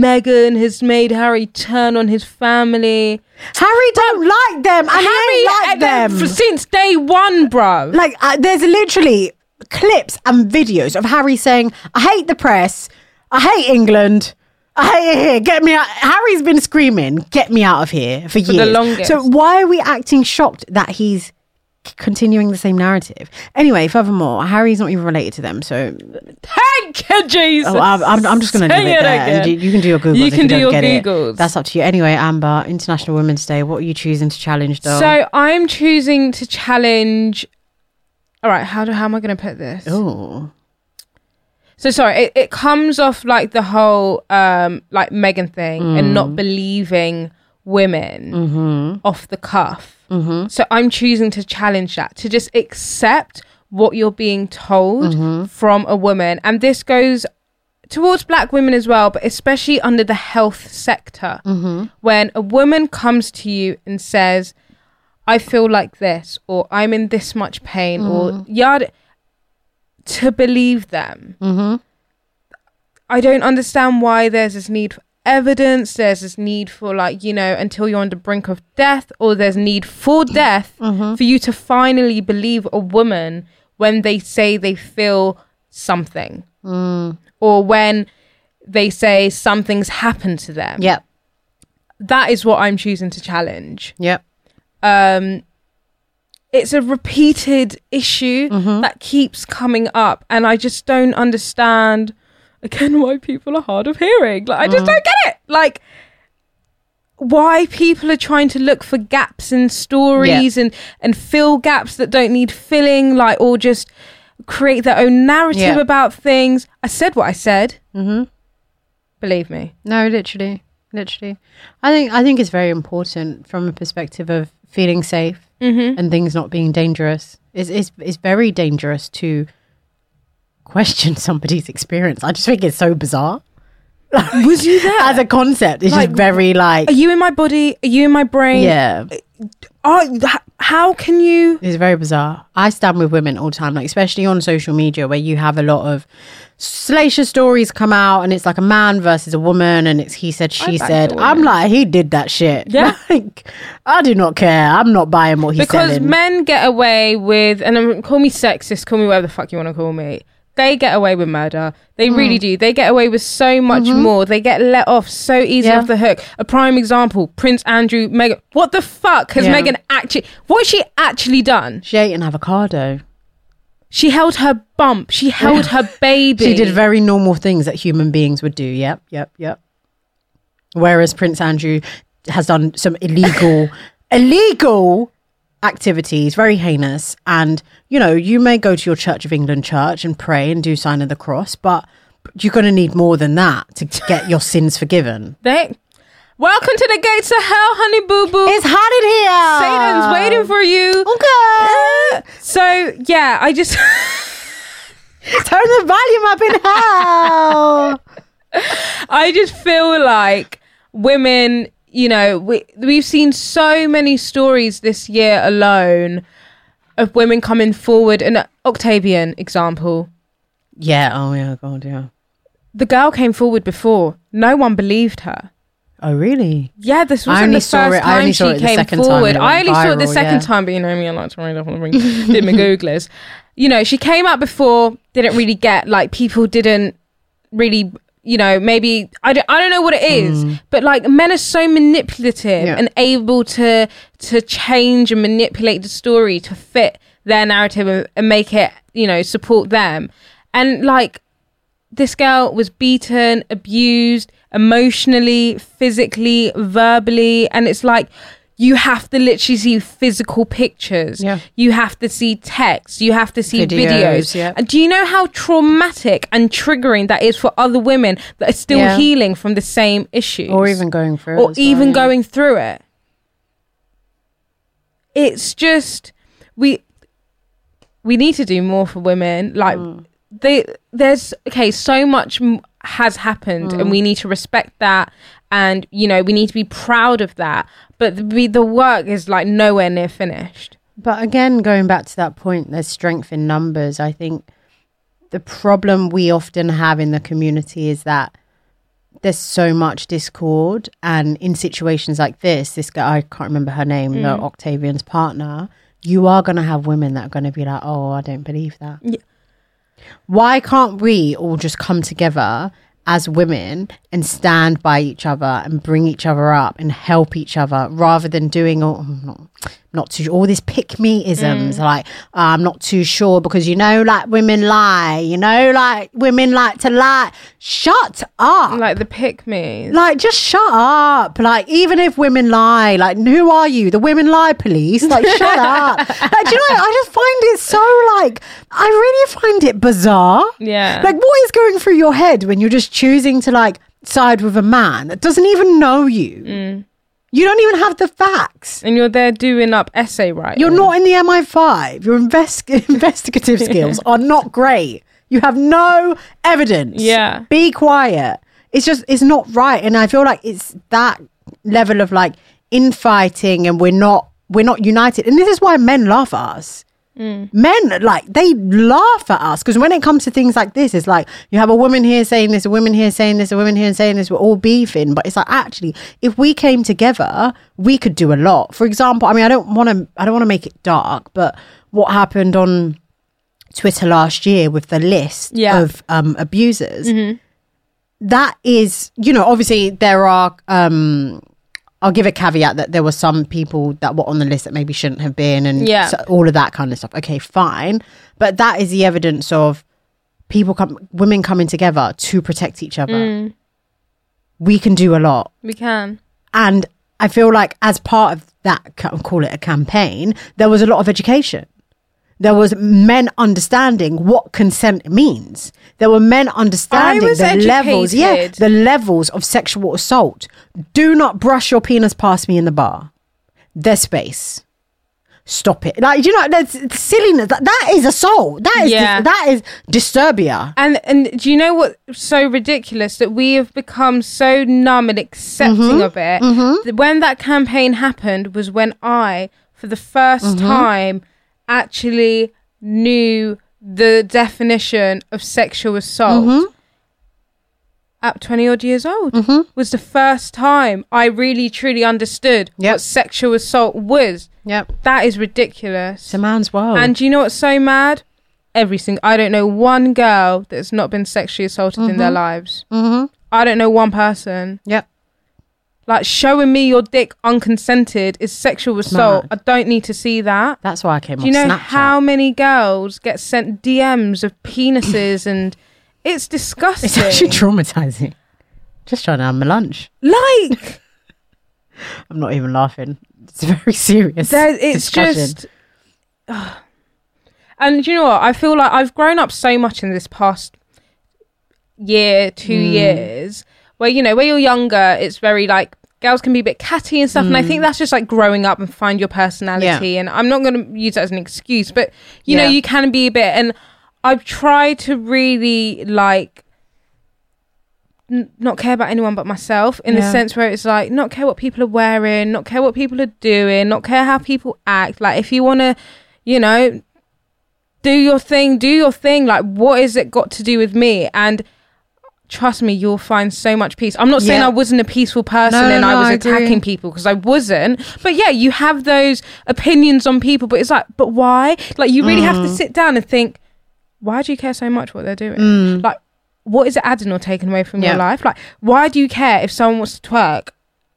know, Meghan has made Harry turn on his family. Harry don't but like them. And Harry like them for, since day one, bro. Like uh, there's literally clips and videos of Harry saying, "I hate the press. I hate England. Hey, hey, get me out. Harry's been screaming, get me out of here for, for years. The longest. So why are we acting shocked that he's continuing the same narrative. Anyway, furthermore, Harry's not even related to them, so thank you, Jesus. Oh, I'm, I'm, I'm just going to leave it, it there. You, you can do your Googles. You can if do you don't your get Googles. It. That's up to you. Anyway, Amber, International Women's Day. What are you choosing to challenge, though? So I'm choosing to challenge. All right, how do how am I going to put this? Oh. So sorry, it, it comes off like the whole um, like Meghan thing mm. and not believing women mm-hmm. off the cuff. Mm-hmm. So I'm choosing to challenge that, to just accept what you're being told mm-hmm. from a woman. And this goes towards black women as well, but especially under the health sector. Mm-hmm. When a woman comes to you and says, I feel like this, or I'm in this much pain, mm-hmm. or yada. To believe them. Mm-hmm. I don't understand why there's this need for evidence. There's this need for, like, you know, until you're on the brink of death, or there's need for death mm-hmm. for you to finally believe a woman when they say they feel something mm. or when they say something's happened to them. Yep. That is what I'm choosing to challenge. Yep. Um, it's a repeated issue mm-hmm. that keeps coming up, and I just don't understand again why people are hard of hearing. Like, I just mm. don't get it, like why people are trying to look for gaps in stories yeah. and and fill gaps that don't need filling, like, or just create their own narrative yeah. about things. I said what I said mm-hmm. believe me. No, literally literally I think I think it's very important from a perspective of feeling safe mm-hmm. and things not being dangerous. It's, it's, it's very dangerous to question somebody's experience. I just think it's so bizarre. Like, was you there? As a concept, it's like, just very like... Are you in my body? Are you in my brain? Yeah. Oh, how can you... It's very bizarre. I stand with women all the time, like especially on social media where you have a lot of salacious stories come out and it's like a man versus a woman and it's he said, she said. I'm like, he did that shit. Yeah. Like, I do not care. I'm not buying what he's because selling. Because men get away with, and call me sexist, call me whatever the fuck you want to call me. They get away with murder. They mm. really do. They get away with so much mm-hmm. more. They get let off so easy yeah. off the hook. A prime example, Prince Andrew, Meghan. What the fuck has yeah. Meghan actually... What has she actually done? She ate an avocado. She held her bump. She held yeah. her baby. She did very normal things that human beings would do. Yep, yep, yep. Whereas Prince Andrew has done some illegal... illegal... activities, very heinous, and you know, you may go to your Church of England church and pray and do sign of the cross, but you're going to need more than that to get your sins forgiven. They welcome to the gates of hell, honey boo boo. It's hot in here. Satan's waiting for you. Okay. Uh, so yeah, I just turn the volume up in hell. I just feel like women. You know, we, we've seen so many stories this year alone of women coming forward. An Octavian example. Yeah. Oh, yeah. God, yeah. The girl came forward before. No one believed her. Oh, really? Yeah, this wasn't the first it, time she came forward. I only viral, saw it the second yeah. time, but you know me, I like to read up on the ring. Did my Googlers. You know, she came out before, didn't really get, like, people didn't really... You know, maybe, I don't, I don't know what it is, mm. but like men are so manipulative yeah. and able to to change and manipulate the story to fit their narrative and, and make it, you know, support them. And like this girl was beaten, abused emotionally, physically, verbally. And it's like, you have to literally see physical pictures. Yeah. You have to see text. You have to see videos. videos. Yeah. And do you know how traumatic and triggering that is for other women that are still yeah. healing from the same issues? Or even going through it. Or even well, yeah. going through it. It's just, we we need to do more for women. Like, mm. they, there's, okay, so much has happened mm. and we need to respect that. And, you know, we need to be proud of that. But the, the work is like nowhere near finished. But again, going back to that point, there's strength in numbers. I think the problem we often have in the community is that there's so much discord. And in situations like this, this girl, I can't remember her name, mm. the Octavian's partner, you are going to have women that are going to be like, oh, I don't believe that. Yeah. Why can't we all just come together as women and stand by each other and bring each other up and help each other rather than doing all, not too sure. All this pick-me-isms, mm. like, oh, I'm not too sure because, you know, like, women lie. You know, like, women like to lie. Shut up. Like, the pick-me's. Like, just shut up. Like, even if women lie, like, who are you? The women lie police? Like, shut up. Like, do you know, I just find it so, like, I really find it bizarre. Yeah. Like, what is going through your head when you're just choosing to, like, side with a man that doesn't even know you? Mm. You don't even have the facts. And you're there doing up essay writing. You're not in the M I five. Your invest- investigative skills yeah. are not great. You have no evidence. Yeah. Be quiet. It's just, it's not right. And I feel like it's that level of like infighting and we're not, we're not united. And this is why men love us. Mm. Men, like, they laugh at us because when it comes to things like this, it's like you have a woman here saying this, a woman here saying this, a woman here saying this, we're all beefing. But it's like, actually, if we came together, we could do a lot. For example, I mean, I don't want to I don't want to make it dark, but what happened on Twitter last year with the list yeah. of um, abusers, mm-hmm. that is, you know, obviously there are um I'll give a caveat that there were some people that were on the list that maybe shouldn't have been and yeah. so all of that kind of stuff. Okay, fine. But that is the evidence of people, come, women coming together to protect each other. Mm. We can do a lot. We can. And I feel like as part of that, I'll call it a campaign, there was a lot of education. There was men understanding what consent means. There were men understanding the educated. levels, yeah, the levels of sexual assault. Do not brush your penis past me in the bar. There's space. Stop it. Like, you know, that's silliness. That, that is assault. That is yeah. dis- that is disturbia. And and do you know what's so ridiculous? That we have become so numb and accepting mm-hmm. of it. Mm-hmm. When that campaign happened was when I, for the first mm-hmm. time, actually knew the definition of sexual assault mm-hmm. at twenty odd years old mm-hmm. was the first time I really truly understood yep. what sexual assault was. Yep. That is ridiculous. It's a man's world. And do you know what's so mad? Everything. I don't know one girl that's not been sexually assaulted mm-hmm. in their lives. Mm-hmm. I don't know one person. Yep. Like, showing me your dick unconsented is sexual assault. Mad. I don't need to see that. That's why I came on Snapchat. Do you know how many girls get sent D Ms of penises and it's disgusting. It's actually traumatizing. Just trying to have my lunch. Like. I'm not even laughing. It's a very serious there, it's discussion. Just. Uh, and you know what? I feel like I've grown up so much in this past year, two mm. years. Where, you know, where you're younger, it's very, like, girls can be a bit catty and stuff. Mm. And I think that's just, like, growing up and find your personality. Yeah. And I'm not going to use that as an excuse. But, you yeah. know, you can be a bit. And I've tried to really, like, n- not care about anyone but myself. In yeah. the sense where it's, like, not care what people are wearing. Not care what people are doing. Not care how people act. Like, if you want to, you know, do your thing, do your thing. Like, what has it got to do with me? And trust me, you'll find so much peace. I'm not saying yeah. I wasn't a peaceful person no, and no, I was I attacking agree. people because I wasn't. But yeah, you have those opinions on people, but it's like, but why? Like, you really mm. have to sit down and think, why do you care so much what they're doing? Mm. Like, what is it adding or taking away from yeah. your life? Like, why do you care if someone wants to twerk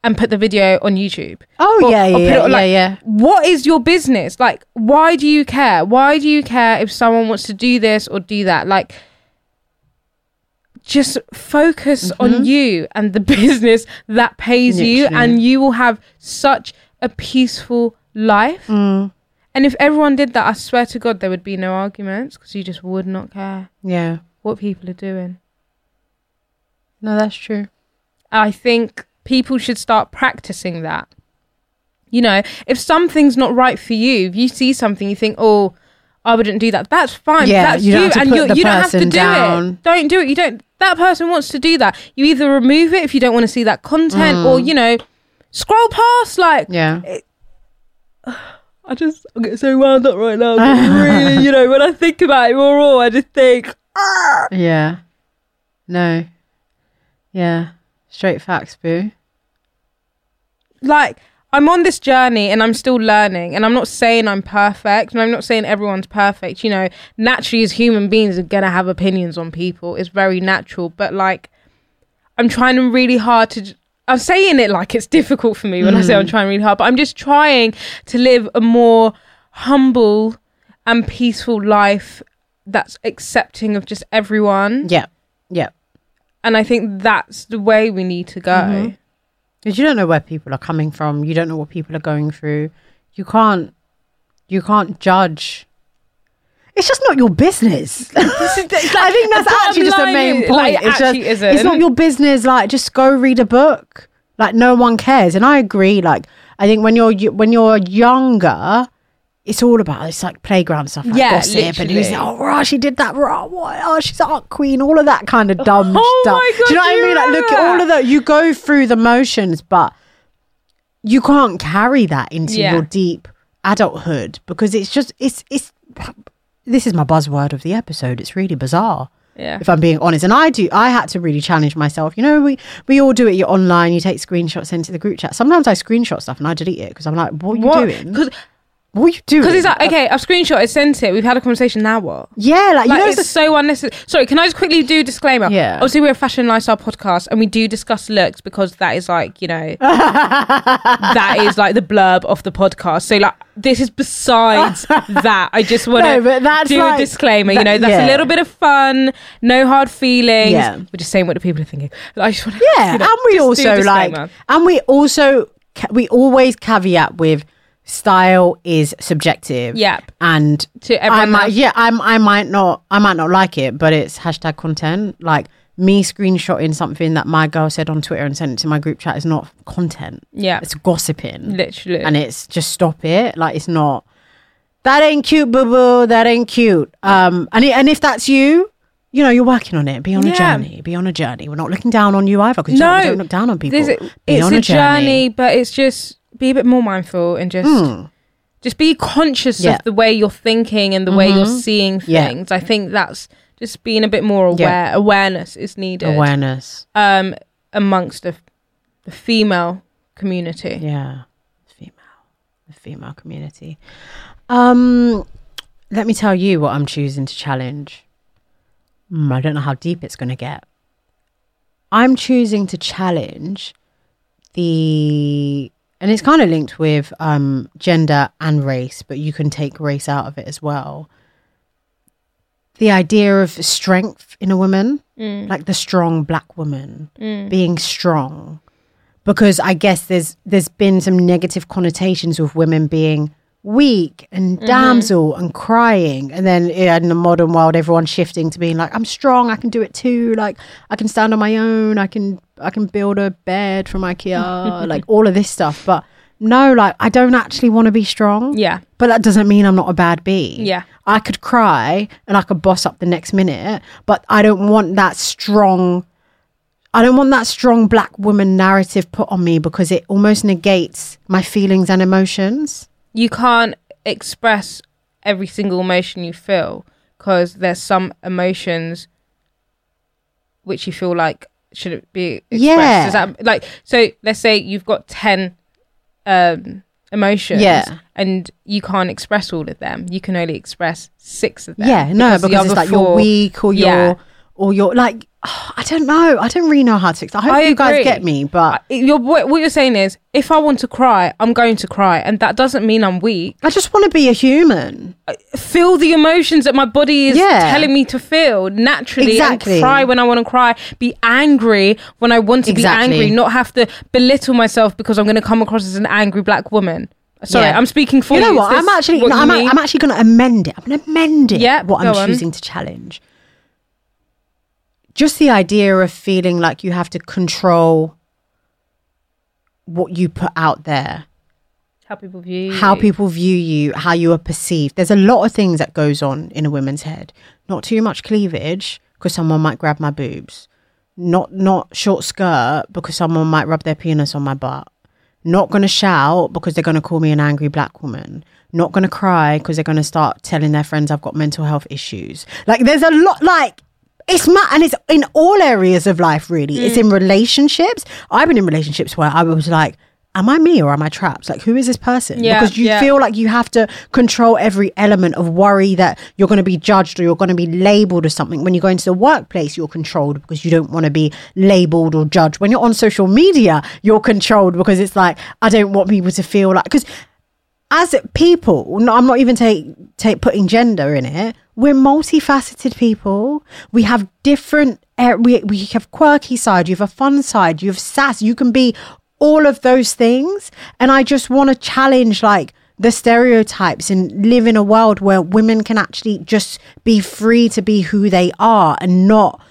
and put the video on YouTube? Oh, or, yeah, yeah, or put it on, like, yeah, yeah. What is your business? Like, why do you care? Why do you care if someone wants to do this or do that? Like, just focus mm-hmm. on you and the business that pays Literally. you, and you will have such a peaceful life. Mm. And if everyone did that, I swear to God, there would be no arguments because you just would not care yeah. what people are doing. No, that's true. I think people should start practicing that. You know, if something's not right for you, if you see something, you think, oh, I wouldn't do that. That's fine. Yeah, that's you, don't you. Have to put and you don't have to do down. it. Don't do it. You don't. That person wants to do that. You either remove it if you don't want to see that content, mm. or, you know, scroll past. Like, yeah. It, I just I get so wound up right now. Really, you know, when I think about it more, all I just think. Ah! Yeah. No. Yeah. Straight facts, boo. Like, I'm on this journey and I'm still learning, and I'm not saying I'm perfect, and I'm not saying everyone's perfect. You know, naturally as human beings are going to have opinions on people. It's very natural. But, like, I'm trying really hard to I'm saying it like it's difficult for me when mm. I say I'm trying really hard, but I'm just trying to live a more humble and peaceful life that's accepting of just everyone. Yeah, yeah. And I think that's the way we need to go. Mm-hmm. Because you don't know where people are coming from. You don't know what people are going through. You can't, you can't judge. It's just not your business. like, I think that's actually just the main point. Like, it it's actually just, isn't. It's not your business. Like, just go read a book. Like, no one cares. And I agree. Like, I think when you're when you're younger, it's all about it's like playground stuff, like yeah, gossip, literally. And who's like, oh, rah, she did that, rah, what? Oh, she's art queen, all of that kind of dumb oh stuff. My God, do you know what I mean? Like, look at all of that. You go through the motions, but you can't carry that into yeah. your deep adulthood because it's just it's it's. This is my buzzword of the episode. It's really bizarre. Yeah. If I'm being honest. And I do, I had to really challenge myself. You know, we, we all do it. You're online, you take screenshots into the group chat. Sometimes I screenshot stuff and I delete it because I'm like, what are you what? doing? Because what are you doing? Because it's like, okay, I've screenshotted, sent it. We've had a conversation, now what? Yeah, like, like you know, it's, it's so unnecessary. Sorry, can I just quickly do a disclaimer? Yeah. Obviously, we're a fashion lifestyle podcast and we do discuss looks because that is like, you know, that is like the blurb of the podcast. So like, this is besides that. I just want to no, do like, a disclaimer. That, you know, that's yeah. a little bit of fun, no hard feelings. Yeah. We're just saying what the people are thinking. I just want to, yeah, you know, and we also like, and we also, we always caveat with, style is subjective. Yeah, and to everyone I might, yeah, I'm. I might not. I might not like it, but it's hashtag content. Like me screenshotting something that my girl said on Twitter and sent it to my group chat is not content. Yeah, it's gossiping, literally, and it's just stop it. Like it's not. That ain't cute, boo boo. That ain't cute. Um, and it, and if that's you, you know, you're working on it. Be on yeah. a journey. Be on a journey. We're not looking down on you either. Because no, we don't look down on people. Be it's on a, a journey, journey, but it's just. Be a bit more mindful and just mm. just be conscious yeah. of the way you're thinking and the mm-hmm. way you're seeing things. Yeah. I think that's just being a bit more aware. Yeah. Awareness is needed. Awareness. Um, amongst the, the female community. Yeah. Female. The female community. Um, let me tell you what I'm choosing to challenge. Mm, I don't know how deep it's going to get. I'm choosing to challenge the... And it's kind of linked with um, gender and race, but you can take race out of it as well. The idea of strength in a woman, mm. like the strong black woman, mm. being strong. Because I guess there's there's been some negative connotations with women being weak and damsel mm-hmm. and crying. And then yeah, in the modern world, everyone's shifting to being like, I'm strong, I can do it too. Like, I can stand on my own, I can... I can build a bed from IKEA, like all of this stuff. But no, like I don't actually want to be strong. Yeah. But that doesn't mean I'm not a bad bee. Yeah. I could cry and I could boss up the next minute, but I don't want that strong, I don't want that strong black woman narrative put on me because it almost negates my feelings and emotions. You can't express every single emotion you feel because there's some emotions which you feel like, should it be expressed? Yeah. Is that, like, so let's say you've got ten um, emotions yeah. and you can't express all of them. You can only express six of them. Yeah, no, because, because it's like four, you're weak or yeah. you're, or you're like, oh, I don't know. I don't really know how to express. I hope I you agree. guys get me, but. You're, what you're saying is, if I want to cry, I'm going to cry. And that doesn't mean I'm weak. I just want to be a human. I feel the emotions that my body is yeah. telling me to feel naturally. Exactly. And cry when I want to cry. Be angry when I want to exactly. be angry. Not have to belittle myself because I'm going to come across as an angry black woman. Sorry, yeah. I'm speaking for you. You know what? I'm actually, what no, I'm, I'm actually going to amend it. I'm going to amend it. Yeah, what I'm on. choosing to challenge. Just the idea of feeling like you have to control what you put out there. How people view you. How people view you, how you are perceived. There's a lot of things that goes on in a woman's head. Not too much cleavage because someone might grab my boobs. Not not short skirt because someone might rub their penis on my butt. Not going to shout because they're going to call me an angry black woman. Not going to cry because they're going to start telling their friends I've got mental health issues. Like there's a lot like... It's my, and it's in all areas of life, really. Mm. It's in relationships. I've been in relationships where I was like, am I me or am I trapped? Like, who is this person? Yeah, because you yeah. feel like you have to control every element of worry that you're going to be judged or you're going to be labelled or something. When you go into the workplace, you're controlled because you don't want to be labelled or judged. When you're on social media, you're controlled because it's like, I don't want people to feel like... Because as people, no, I'm not even take, take, putting gender in it, we're multifaceted people. We have different... We, we have quirky side, you have a fun side, you have sass, you can be... all of those things. And I just want to challenge like the stereotypes and live in a world where women can actually just be free to be who they are and not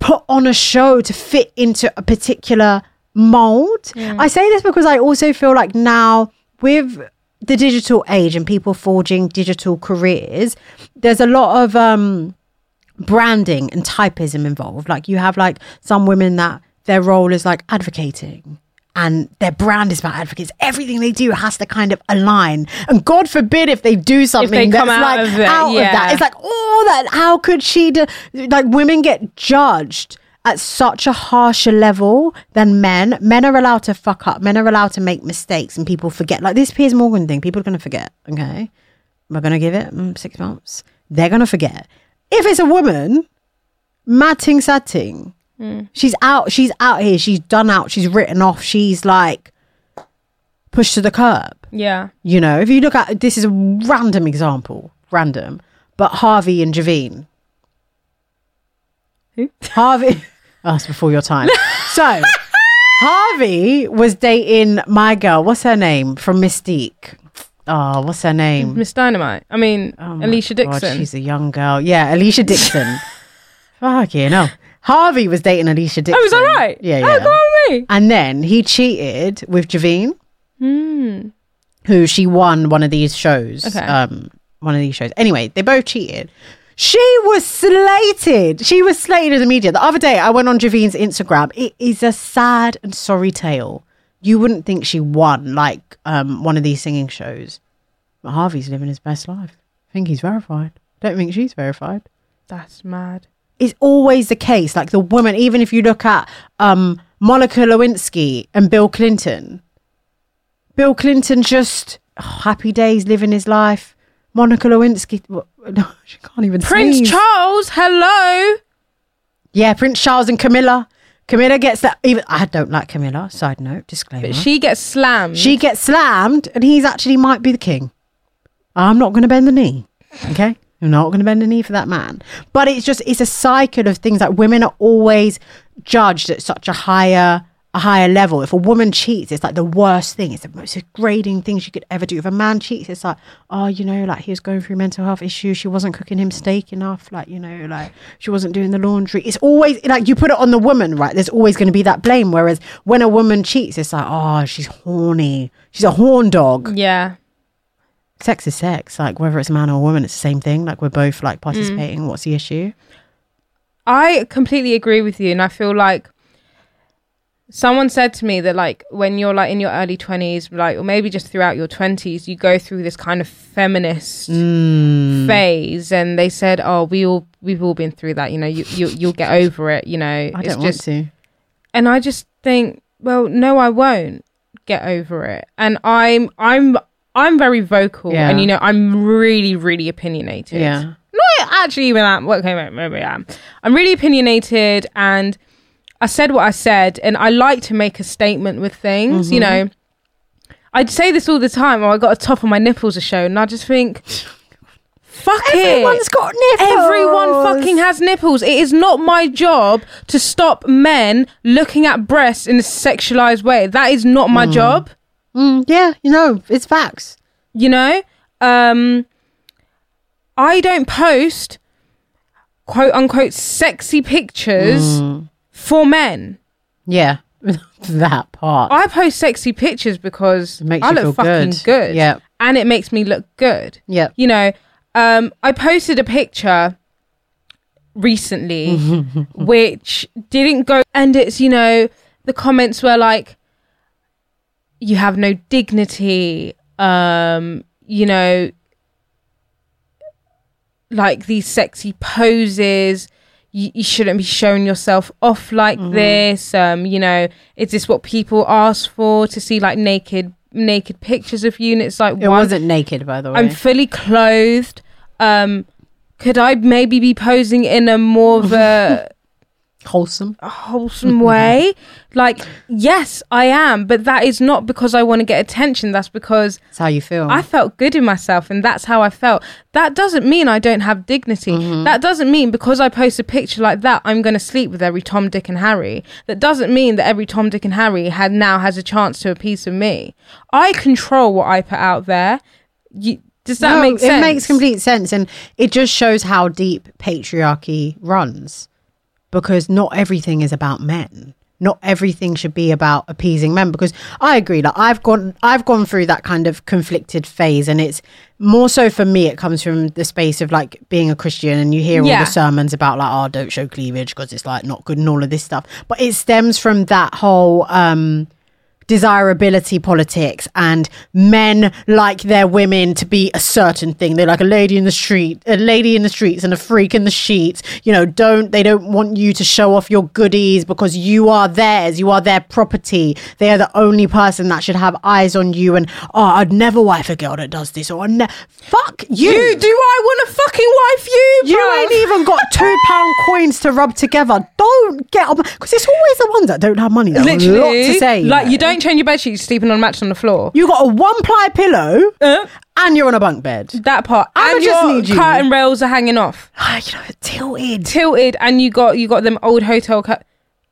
put on a show to fit into a particular mold. Mm. I say this because I also feel like now with the digital age and people forging digital careers, there's a lot of um, branding and typism involved. Like you have like some women that their role is like advocating and their brand is about advocates. Everything they do has to kind of align. And God forbid if they do something they that's out like of it, out yeah. of that. It's like, oh, that, how could she do? Like women get judged at such a harsher level than men. Men are allowed to fuck up. Men are allowed to make mistakes and people forget. Like this Piers Morgan thing, people are going to forget. Okay. We're going to give it mm, six months. They're going to forget. If it's a woman, mad ting, sad ting. Mm. She's out, she's out here, she's done out, she's written off, she's like pushed to the curb. Yeah. You know, if you look at, this is a random example, random, but Harvey and Javine. Who? Harvey, oh, it's before your time. So, Harvey was dating my girl, what's her name, from Mystique? Oh, what's her name? Miss Dynamite. I mean, oh Alicia Dixon. God, she's a young girl. Yeah, Alicia Dixon. Fuck yeah, no. Harvey was dating Alicia Dixon. Oh, is that right? Yeah, yeah. Oh, go on me. And then he cheated with Javine, mm. who she won one of these shows. Okay. Um, one of these shows. Anyway, they both cheated. She was slated. She was slated in the media. The other day, I went on Javine's Instagram. It is a sad and sorry tale. You wouldn't think she won, like, um, one of these singing shows. But Harvey's living his best life. I think he's verified. Don't think she's verified. That's mad. It's always the case. Like the woman, even if you look at um, Monica Lewinsky and Bill Clinton. Bill Clinton just oh, happy days, living his life. Monica Lewinsky, well, no, she can't even Prince sneeze. Charles, hello. Yeah, Prince Charles and Camilla. Camilla gets that. Even I don't like Camilla. Side note, disclaimer. But she gets slammed. She gets slammed, and he's actually might be the king. I'm not going to bend the knee. Okay. You're not going to bend a knee for that man. But it's just, it's a cycle of things. Like women are always judged at such a higher, a higher level. If a woman cheats, it's like the worst thing. It's the most degrading thing she could ever do. If a man cheats, it's like, oh, you know, like he was going through mental health issues. She wasn't cooking him steak enough. Like, you know, like she wasn't doing the laundry. It's always like you put it on the woman, right? There's always going to be that blame. Whereas when a woman cheats, it's like, oh, she's horny. She's a horn dog. Yeah. Sex is sex, like whether it's a man or a woman, it's the same thing. Like we're both like participating. Mm. What's the issue? I completely agree with you, and I feel like someone said to me that like when you're like in your early twenties, like or maybe just throughout your twenties, you go through this kind of feminist mm. phase, and they said, "Oh, we all we've all been through that. You know, you, you you'll get over it. You know, I it's don't just, want to." And I just think, well, no, I won't get over it, and I'm I'm. I'm very vocal yeah. and, you know, I'm really, really opinionated. Yeah. Not actually even am. Well, okay, maybe I am. I'm really opinionated and I said what I said and I like to make a statement with things, mm-hmm. you know. I'd say this all the time. Oh, I got a top on my nipples to show and I just think, fuck Everyone's it. Everyone's got nipples. Everyone fucking has nipples. It is not my job to stop men looking at breasts in a sexualized way. That is not my mm. job. Mm, yeah, you know, it's facts. You know, um, I don't post quote unquote sexy pictures mm. for men. Yeah, that part. I post sexy pictures because I look fucking good. good. Yeah. And it makes me look good. Yeah. You know, um, I posted a picture recently which didn't go, and it's, you know, the comments were like, you have no dignity, um, you know, like these sexy poses, you, you shouldn't be showing yourself off like mm-hmm. this. Um, you know, is this what people ask for, to see like naked naked pictures of you? And it's like, it one, wasn't naked, by the way. I'm fully clothed. Um, could I maybe be posing in a more of a wholesome a wholesome way? Like, yes, I am, but that is not because I want to get attention. That's because that's how you feel. I felt good in myself, and that's how I felt. That doesn't mean I don't have dignity. Mm-hmm. That doesn't mean because I post a picture like that, I'm going to sleep with every Tom, Dick and Harry. That doesn't mean that every Tom, Dick and Harry had now has a chance to a piece of me. I control what I put out there. You Does that no, make sense? It makes complete sense, and it just shows how deep patriarchy runs, because not everything is about men. Not everything should be about appeasing men, because I agree, like I've gone I've gone through that kind of conflicted phase, and it's more so for me, it comes from the space of like being a Christian, and you hear yeah. all the sermons about like, oh, don't show cleavage because it's like not good and all of this stuff. But it stems from that whole um desirability politics, and men like their women to be a certain thing. They're like a lady in the street, a lady in the streets and a freak in the sheets. You know, don't they don't want you to show off your goodies because you are theirs. You are their property. They are the only person that should have eyes on you. And oh, I'd never wife a girl that does this. Or ne- fuck you. you. Do I want to fucking wife you? Bro? You ain't even got two pound coins to rub together. Don't get up, because it's always the ones that don't have money. That literally, a lot to say. Like you don't. Change your bed sheets, sleeping on a mattress on the floor. You got a one ply pillow uh, and you're on a bunk bed. That part. I and just your need you. Curtain rails are hanging off. Oh, you know, tilted, tilted, and you got you got them old hotel. Cu-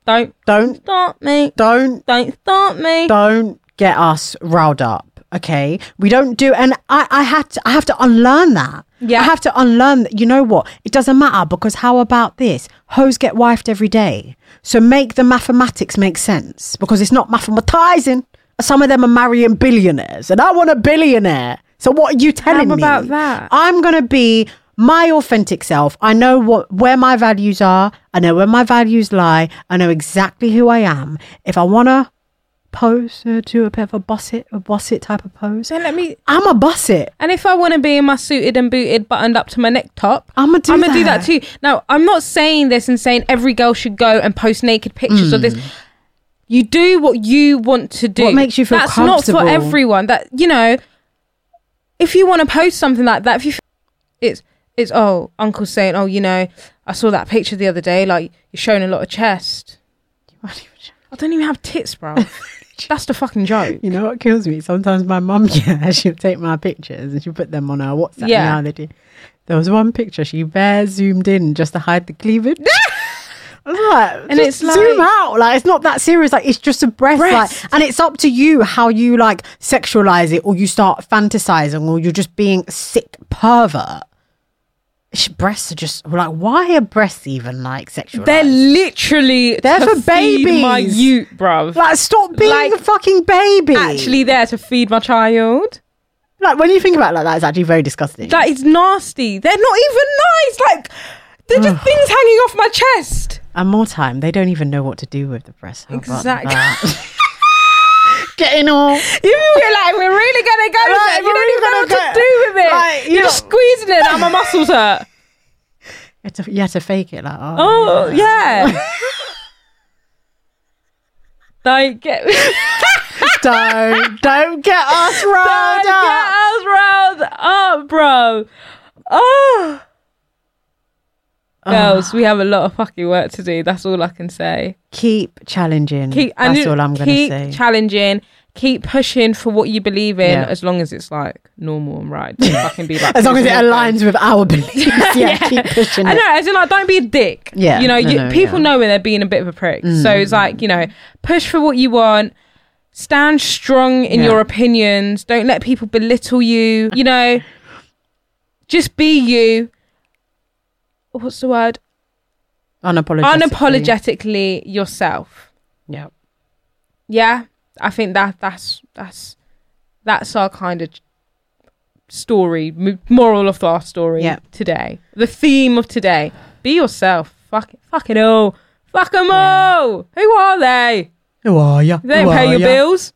don't don't start me. Don't don't start me. Don't get us riled up. Okay, we don't do, and I I had to I have to unlearn that. Yeah, I have to unlearn that. You know what? It doesn't matter, because how about this? Hoes get wifed every day. So make the mathematics make sense, because it's not mathematizing. Some of them are marrying billionaires, and I want a billionaire. So what are you telling me? How about me? That? I'm going to be my authentic self. I know what where my values are. I know where my values lie. I know exactly who I am. If I want to pose, uh, do a bit of a busset, a busset type of pose. Don't let me. I'm a busset. And if I want to be in my suited and booted, buttoned up to my neck top, I'm gonna do I'm that. I'm gonna do that too. Now, I'm not saying this and saying every girl should go and post naked pictures mm. of this. You do what you want to do. What makes you feel That's comfortable. That's not for everyone. That you know, if you want to post something like that, if you, feel it's it's oh, uncle's saying, oh, you know, I saw that picture the other day. Like, you're showing a lot of chest. You aren't even showing. I don't even have tits, bro. That's the fucking joke. You know what kills me? Sometimes my mum, yeah, she'll take my pictures and she'll put them on her WhatsApp. Yeah. Now they do. There was one picture she bare zoomed in just to hide the cleavage. I was like, and it's like, zoom out. Like, it's not that serious. Like, it's just a breast. breast. Like, and it's up to you how you like sexualize it, or you start fantasizing, or you're just being a sick pervert. Breasts are just like, why are breasts even like sexualized? They're literally they're to for feed babies. My ute, bruv. Like, stop being like, a fucking baby. Actually, there to feed my child. Like, when you think about it like that, it's actually very disgusting. That is nasty. They're not even nice. Like, they're just things hanging off my chest. And more time, they don't even know what to do with the breasts. How exactly. Getting all. You're like, we're really going to go with like, it. You don't even know what get, to do with it. Like, you're, you're just not squeezing it out. My muscles hurt. You have, to, you have to fake it. Like, oh, oh yeah. yeah. Don't get. don't. Don't get us round don't up. Don't get us round up, bro. Oh. Oh. Girls, we have a lot of fucking work to do. That's all I can say. Keep challenging. Keep, That's all I'm going to say. Keep challenging. Keep pushing for what you believe in, yeah. as long as it's like normal and right. Fucking be like, as long as it aligns with our beliefs. Yeah, yeah. Keep pushing. I know. As in, like, don't be a dick. Yeah, you know, no, you, no, people yeah. know when they're being a bit of a prick. Mm. So it's like, you know, push for what you want. Stand strong in yeah. your opinions. Don't let people belittle you. You know, just be you. What's the word? Unapologetically. Unapologetically yourself. Yeah. Yeah. I think that that's that's that's our kind of story, moral of our story yeah. today. The theme of today. Be yourself. Fuck it. Fuck it all. Fuck them yeah. all. Who are they? Who are you? They don't Who pay your ya? Bills.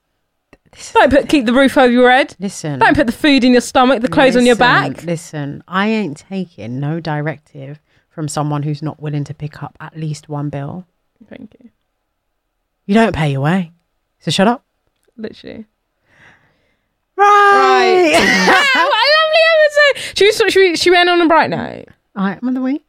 Don't put, keep the roof over your head. Listen. Don't put the food in your stomach, the clothes listen, on your back. Listen, I ain't taking no directive from someone who's not willing to pick up at least one bill. Thank you. You don't pay your way. So shut up. Literally. Right. right. Wow, a lovely episode. She, was, she, she went on a bright night. I am on the week.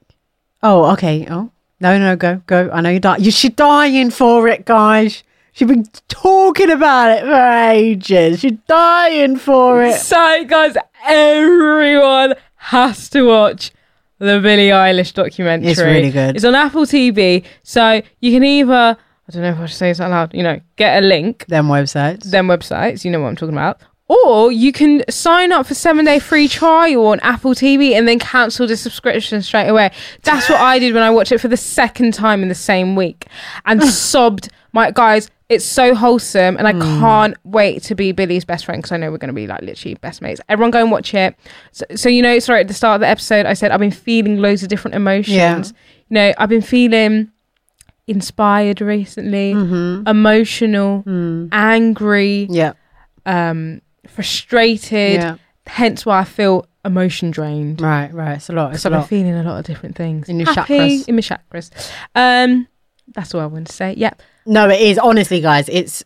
Oh, okay. Oh, no, no, go, go. I know you're dying. You, she's dying for it, guys. She's been talking about it for ages. She's dying for it. So, guys, everyone has to watch the Billie Eilish documentary. It's really good. It's on Apple T V. So you can either... I don't know if I should say this out loud. You know, get a link. Them websites. Them websites. You know what I'm talking about. Or you can sign up for seven-day free trial on Apple T V and then cancel the subscription straight away. That's what I did when I watched it for the second time in the same week and sobbed. My guys, it's so wholesome and I mm. can't wait to be Billie's best friend because I know we're going to be like literally best mates. Everyone go and watch it. So, so, you know, sorry, at the start of the episode, I said I've been feeling loads of different emotions. Yeah. You know, I've been feeling... inspired recently, mm-hmm. emotional, mm. angry, yeah, um, frustrated. Yeah. Hence why I feel emotion drained. Right, right. It's a lot. It's a lot. I'm feeling a lot of different things in your Happy, chakras. In my chakras. Um, that's all I want to say. Yeah. No, it is honestly, guys. It's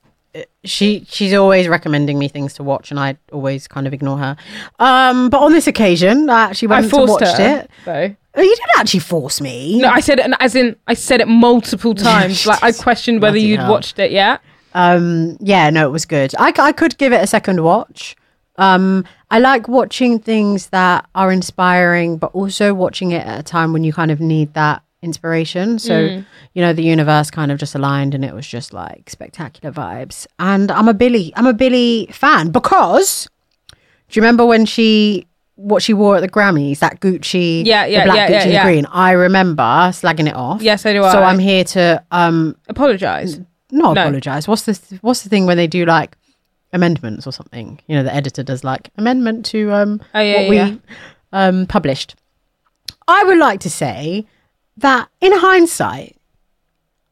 she. She's always recommending me things to watch, and I always kind of ignore her. Um, but on this occasion, I actually went I to watch her, it. Though. You didn't actually force me. No, I said it, as in, I said it multiple times. Like, I questioned whether you'd hell. watched it yet. Um, yeah, no, it was good. I, I could give it a second watch. Um, I like watching things that are inspiring, but also watching it at a time when you kind of need that inspiration. So, mm. you know, the universe kind of just aligned and it was just like spectacular vibes. And I'm a Billie, I'm a Billie fan because, do you remember when she... what she wore at the Grammys, that Gucci, yeah, yeah, the black yeah, Gucci yeah, yeah. and green. I remember slagging it off. Yeah, so do I. So I'm here to... Um, apologise. N- not no. apologise. What's the, what's the thing when they do like amendments or something? You know, the editor does like amendment to um, oh, yeah, what yeah. we um, published. I would like to say that in hindsight,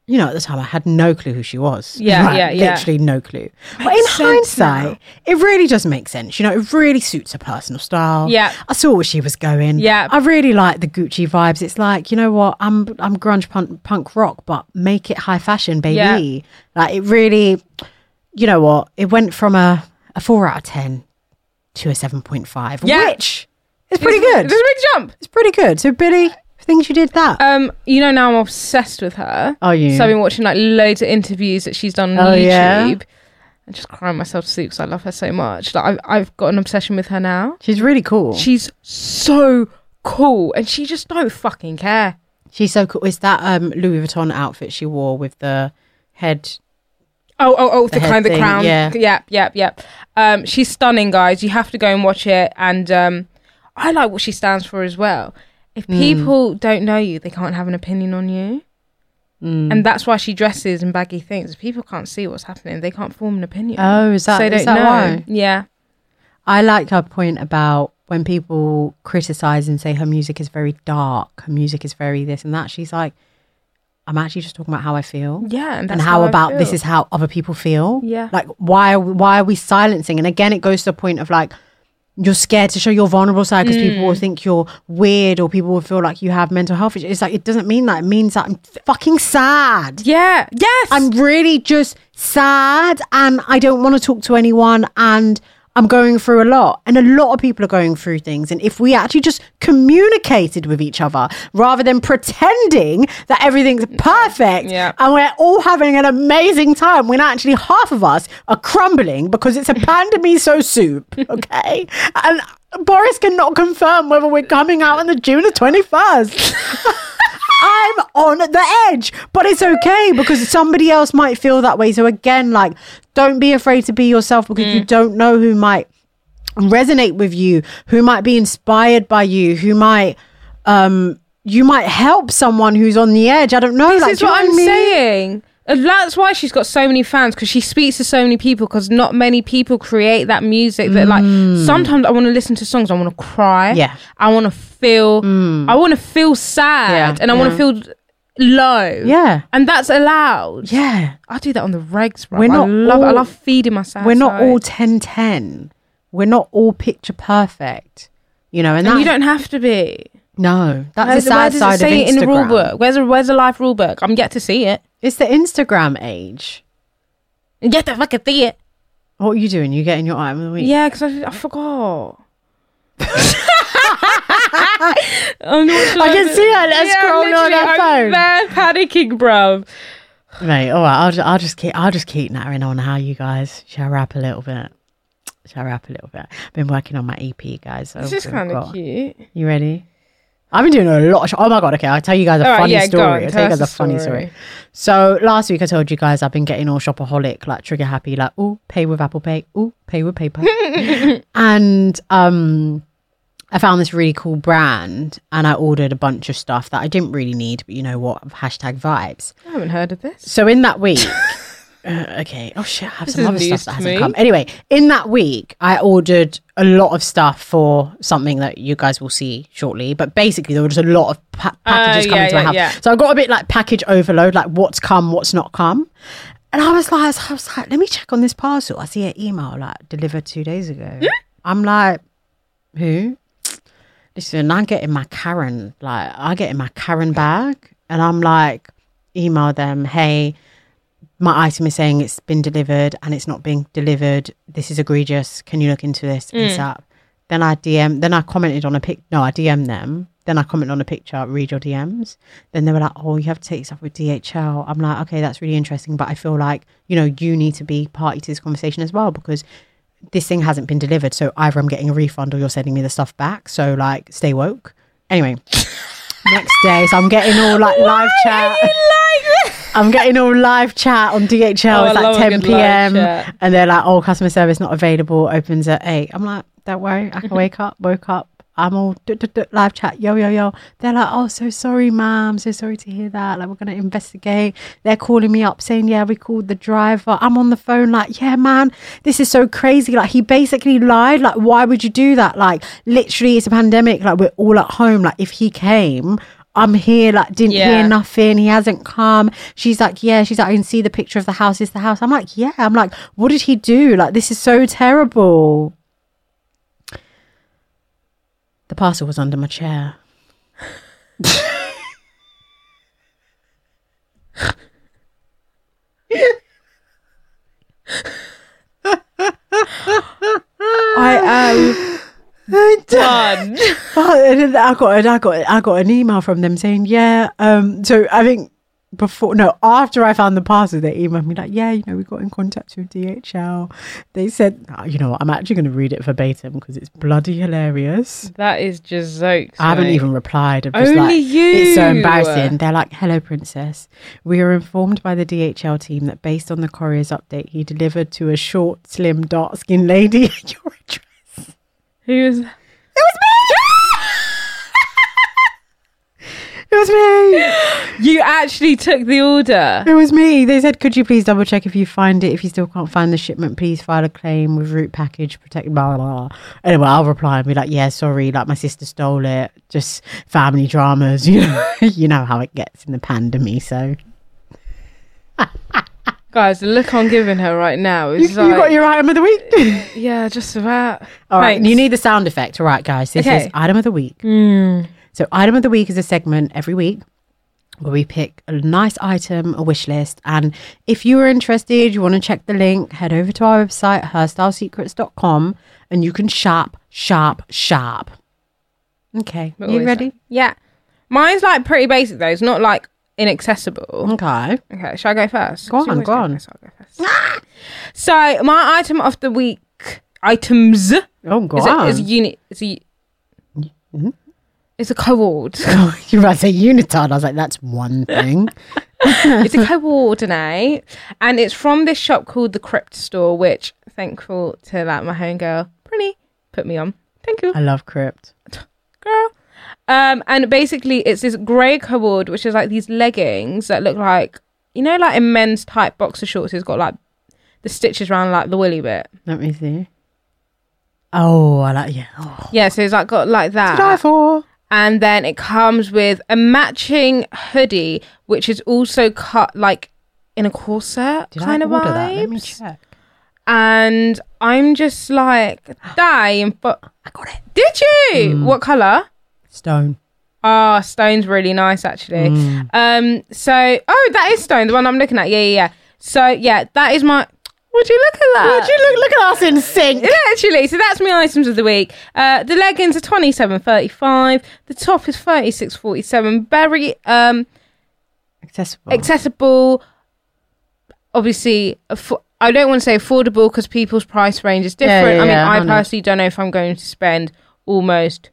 you know, at the time I had no clue who she was. Yeah, right? yeah, yeah. Literally no clue. But in hindsight, now. it really does make sense. You know, it really suits her personal style. Yeah. I saw where she was going. Yeah. I really like the Gucci vibes. It's like, you know what? I'm I'm grunge punk, punk rock, but make it high fashion, baby. Yeah. Like it really, you know what? It went from a, a four out of ten to a seven point five, yeah. which is pretty it's, good. It's a big jump. It's pretty good. So Billie... things you did that um you know now I'm obsessed with her. Oh yeah. So I've been watching like loads of interviews that she's done on oh, YouTube yeah? and just crying myself to sleep because I love her so much. Like I've, I've got an obsession with her now. She's really cool. She's so cool and she just don't fucking care. She's so cool. It's that um Louis Vuitton outfit she wore with the head oh oh oh the, the kind of the crown yeah yep yep yep um she's stunning, guys. You have to go and watch it. And um I like what she stands for as well. If people mm. don't know you, they can't have an opinion on you. Mm. And that's why she dresses in baggy things. If people can't see what's happening, they can't form an opinion. Oh, is that, so they is don't that know. why? Yeah. I like her point about when people criticise and say her music is very dark, her music is very this and that. She's like, I'm actually just talking about how I feel. Yeah. And, that's and how, how about this is how other people feel. Yeah. Like, why, why are we silencing? And again, it goes to the point of like, you're scared to show your vulnerable side because mm. people will think you're weird or people will feel like you have mental health issues. It's like, it doesn't mean that. It means that I'm fucking sad. Yeah. Yes. I'm really just sad and I don't want to talk to anyone and I'm going through a lot. And a lot of people are going through things. And if we actually just communicated with each other rather than pretending that everything's perfect yeah. and we're all having an amazing time when actually half of us are crumbling because it's a pandemic so soup, okay? And Boris cannot confirm whether we're coming out on the June the twenty-first. I'm on the edge, but it's okay because somebody else might feel that way. So again, like, don't be afraid to be yourself because mm. you don't know who might resonate with you, who might be inspired by you, who might, um, you might help someone who's on the edge. I don't know. This like, is do what I'm mean? saying. And that's why she's got so many fans, because she speaks to so many people, because not many people create that music that mm. like sometimes I want to listen to songs, I want to cry, yeah, I want to feel mm. I want to feel sad yeah. and I yeah. want to feel low, yeah, and that's allowed. Yeah, I do that on the regs, bro. We're not I love all, I love feeding myself. We're not side. all ten ten, we're not all picture perfect, you know, and, and that, you don't have to be. No, that's no, the sad side of Instagram. It in the rule book? Where's the, where's the life rule book? I'm yet to see it. It's the Instagram age. Yet to fucking see it. What are you doing? You getting your item of the week? Yeah, because I, I forgot. I'm not sure I can it. see her. Let's yeah, scroll on her phone. I'm panicking, bruv. Mate, all right. I'll just, I'll just keep, I'll just keep nattering on how you guys shall rap a little bit. Shall rap a little bit. I've been working on my E P, guys. So this is kind of cute. You ready? I've been doing a lot. Of, oh my god! Okay, I'll tell you guys a all funny right, yeah, story. On, I'll tell you guys a funny story. story. So last week I told you guys I've been getting all shopaholic, like trigger happy, like oh pay with Apple Pay, oh pay with PayPal, and um. I found this really cool brand and I ordered a bunch of stuff that I didn't really need, but you know what? Hashtag vibes. I haven't heard of this. So in that week, uh, okay. Oh shit, I have this some other stuff that hasn't me. come. Anyway, in that week, I ordered a lot of stuff for something that you guys will see shortly, but basically there were just a lot of pa- packages uh, coming yeah, to my yeah, house. Yeah. So I got a bit like package overload, like what's come, what's not come. And I was like, I was like, let me check on this parcel. I see an email like delivered two days ago. I'm like, who? Listen, I get in my Karen, like I get in my Karen bag and I'm like, email them, hey, my item is saying it's been delivered and it's not being delivered. This is egregious. Can you look into this? Mm. It's up. Then I D M, then I commented on a pic. No, I D M them. Then I commented on a picture, read your D Ms. Then they were like, oh, you have to take stuff with D H L. I'm like, okay, that's really interesting. But I feel like, you know, you need to be party to this conversation as well because this thing hasn't been delivered, so either I'm getting a refund or you're sending me the stuff back, so like stay woke. Anyway, next day, so I'm getting all like Why live chat like I'm getting all live chat on D H L. Oh, it's like ten p.m. and they're like, oh, customer service not available, opens at eight. I'm like, don't worry, I can wake up. Woke up, I'm all duh, duh, duh, live chat, yo yo yo. They're like, oh, so sorry ma'am, so sorry to hear that, like we're gonna investigate. They're calling me up saying, yeah, we called the driver. I'm on the phone like, yeah man, this is so crazy, like he basically lied, like why would you do that, like literally it's a pandemic, like we're all at home, like if he came I'm here, like didn't yeah. hear nothing, he hasn't come. She's like, yeah, she's like, I can see the picture of the house, is the house. I'm like, yeah, I'm like, what did he do, like this is so terrible. The parcel was under my chair. I am done. I got, I got, I got an email from them saying, yeah. Um, so I think before, no, after I found the parcel, they emailed me like, yeah, you know, we got in contact with D H L. They said, oh, you know what, I'm actually going to read it verbatim because it's bloody hilarious. That is just jokes. I haven't mate. even replied. I'm just Only like, you. It's so embarrassing. They're like, hello, princess. We are informed by the D H L team that based on the courier's update, he delivered to a short, slim, dark-skinned lady at your address. Who was that? It was me! It was me. You actually took the order. It was me. They said, could you please double check if you find it? If you still can't find the shipment, please file a claim with route package, protect, blah, blah, blah. Anyway, I'll reply and be like, yeah, sorry. Like my sister stole it. Just family dramas. You know, you know how it gets in the pandemic. So. Guys, the look I'm giving her right now is you, like... You got your item of the week? Yeah, just about. All Thanks. right. You need the sound effect. All right, guys. This okay. is item of the week. Mm. So item of the week is a segment every week where we pick a nice item, a wish list. And if you are interested, you want to check the link, head over to our website, hair style secrets dot com, and you can shop, shop, shop. Okay. What you ready? That? Yeah. Mine's like pretty basic though. It's not like inaccessible. Okay. Okay. Shall I go first? Go on, go on. I'll go first. So my item of the week, items. Oh, go is on. A, is a unit. It's a... Mm-hmm. It's a co-ord. Oh, you were about to say unitard. I was like, that's one thing. It's a coordinate. And it's from this shop called the Crypt Store, which, thankful to that, my homegirl, Prinnie, put me on. Thank you. I love Crypt. Girl. Um, and basically, it's this grey coord, which is like these leggings that look like, you know, like in men's type boxer shorts, it's got like the stitches around like the willy bit. Let me see. Oh, I like, yeah. Oh. Yeah, so it's like got like that. What did I for? And then it comes with a matching hoodie, which is also cut like in a corset Did kind I of order vibes. That? Let me check. And I'm just like dying, but I got it. Did you? Mm. What color? Stone. Ah, oh, Stone's really nice, actually. Mm. Um, so, oh, that is Stone, the one I'm looking at. Yeah, yeah, yeah. So, yeah, that is my... Would you look at that? Would you look, look at us in sync? Literally. So that's my items of the week. Uh, the leggings are twenty-seven thirty-five. The top is thirty-six forty-seven. Very um, accessible. Accessible. Obviously, aff- I don't want to say affordable because people's price range is different. Yeah, yeah, I mean, yeah, I, I personally know. don't know if I'm going to spend almost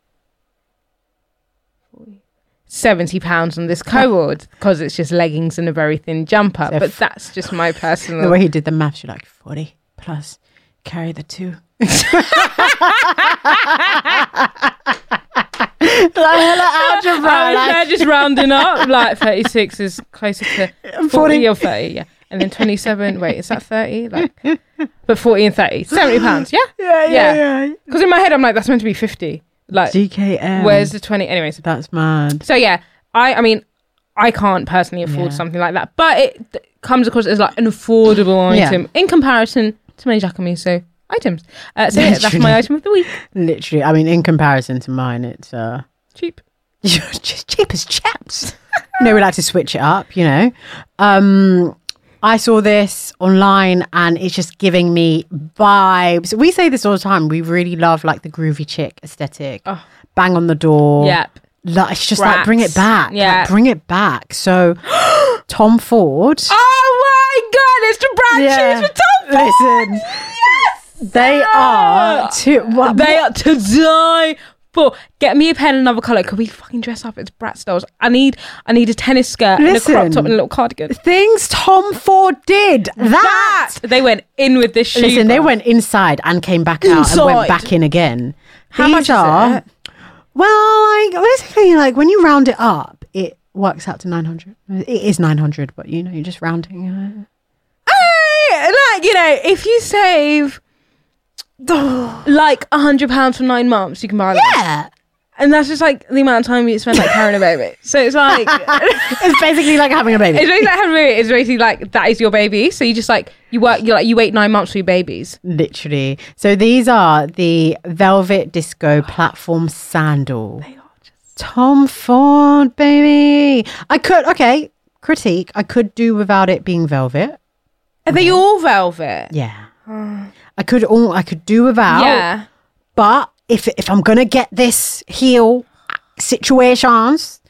seventy pounds on this cohort because it's just leggings and a very thin jumper. So but that's just my personal... The way he did the maths, you're like, forty plus, carry the two. Like hella algebra. I was like... just rounding up, like thirty-six is closer to forty, forty or thirty, yeah. And then twenty-seven, wait, is that thirty? Like, but forty and thirty, seventy pounds, yeah? Yeah, yeah, yeah. Because yeah. in my head, I'm like, that's meant to be fifty. Like, G K M. Where's the twenty? Anyways, that's mad. So yeah, I I mean, I can't personally afford yeah. something like that, but it th- comes across as like an affordable item yeah. in comparison to many Jacamiso items. Uh, so Literally. yeah, that's my item of the week. Literally, I mean, in comparison to mine, it's uh cheap, just cheap as chaps. You know, we like to switch it up. You know, um, I saw this online and it's just giving me vibes. We say this all the time. We really love like the groovy chick aesthetic. Oh. Bang on the door. Yep. Like, it's just Bratz. Like, bring it back. Yeah. Like, bring it back. So Tom Ford. Oh my God. It's the brand yeah. shoes for Tom Ford. Listen. Yes. They are to, what, they what? are to die for. Get me a pen and another colour. Could we fucking dress up? It's Bratz styles. I need I need a tennis skirt Listen, and a crop top and a little cardigan. Things Tom Ford did. That. that. They went in with this shoe. Listen, bro. They went inside and came back out inside. and went back in again. How These much are? Is it? Well, like, basically, like, when you round it up, it works out to nine hundred. It is nine hundred, but, you know, you're just rounding. You know. I, like, you know, if you save... like a hundred pounds for nine months you can buy that. Yeah, and that's just like the amount of time you spend like carrying a baby, so it's like it's basically like having a baby. It's basically like having a baby. It's basically like that is your baby, so you just like you work you like you wait nine months for your babies, literally. So these are the Velvet Disco platform sandal. They are just Tom Ford, baby. I could okay critique I could do without it being velvet. Are they all velvet? Yeah. I could all I could do without, yeah. But if if I'm gonna get this heel situations,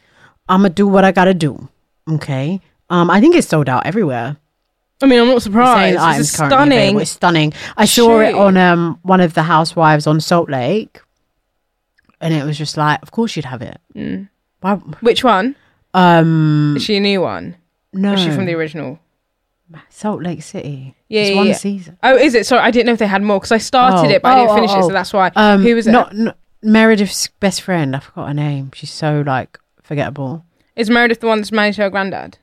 I'm gonna do what I gotta do. Okay, um, I think it's sold out everywhere. I mean, I'm not surprised. It's stunning. Available. It's stunning. I saw Shoot. it on um one of the Housewives on Salt Lake, and it was just like, of course you'd have it. Mm. Why? Which one? Um, is she a new one? No, or is she from the original? Salt Lake City. Yeah, it's yeah, one yeah. season. Oh, is it? Sorry, I didn't know if they had more because I started oh, it, but oh, I didn't finish oh, oh. it, so that's why. Um, Who was it? Not, not Meredith's best friend. I forgot her name. She's so like forgettable. Is Meredith the one that's married to her granddad?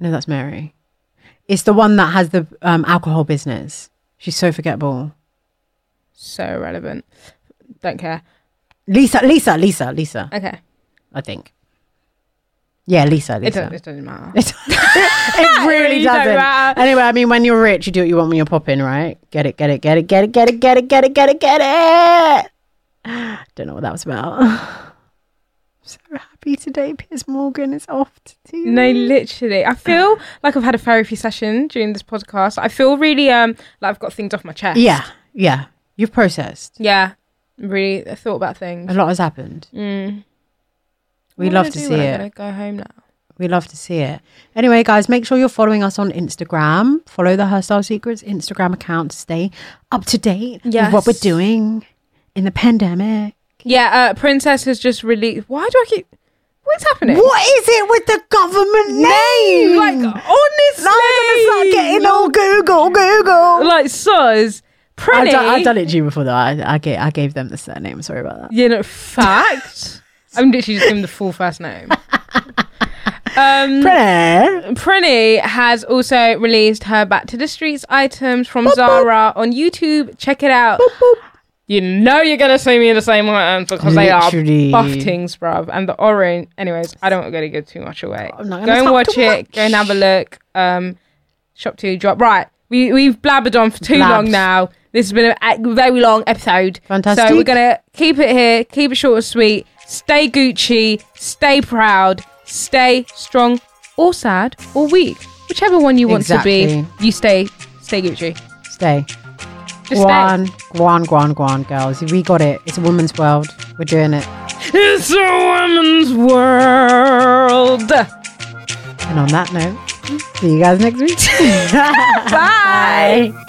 No, that's Mary. It's the one that has the um, alcohol business. She's so forgettable. So irrelevant. Don't care. Lisa, Lisa, Lisa, Lisa. Okay. I think. Yeah, Lisa, Lisa. It doesn't, it doesn't matter. It, it really it doesn't. doesn't anyway, I mean, when you're rich, you do what you want when you're popping, right? Get it, get it, get it, get it, get it, get it, get it, get it, get it. Don't know what that was about. I'm so happy today. Piers Morgan is off to T V. No, literally. I feel like I've had a therapy session during this podcast. I feel really um like I've got things off my chest. Yeah, yeah. You've processed. Yeah, really. I thought about things. A lot has happened. Mm. We what love to see it. I'm go home now. We love to see it. Anyway, guys, make sure you're following us on Instagram. Follow the Her Style Secrets Instagram account to stay up to date yes. with what we're doing in the pandemic. Yeah, uh, Princess has just released. Why do I keep? What's happening? What is it with the government name? name? Like honestly, now I'm gonna start getting all Google, Google. Like soz. Prinnie. I've done, I've done it to you before though. I, I gave I gave them the surname. Sorry about that. You know, fact. I'm literally just giving the full first name. um, Prinnie. Prinnie has also released her Back to the Streets items from boop, Zara boop. on YouTube. Check it out. Boop, boop. You know you're going to see me in the same items because literally. They are buff things, bruv. And the orange. Anyways, I don't want to go too much away. Oh, go and watch it. Much. Go and have a look. Um, shop two, drop. Right. We, we've blabbered on for too Blabs. long now. This has been a very long episode. Fantastic. So we're going to keep it here, keep it short and sweet. Stay Gucci, stay proud, stay strong or sad or weak. Whichever one you want exactly. to be, you stay, stay Gucci. Stay. Just Guan, stay. Guan, Guan, Guan, girls. We got it. It's a woman's world. We're doing it. It's a woman's world. And on that note, see you guys next week. Bye. Bye.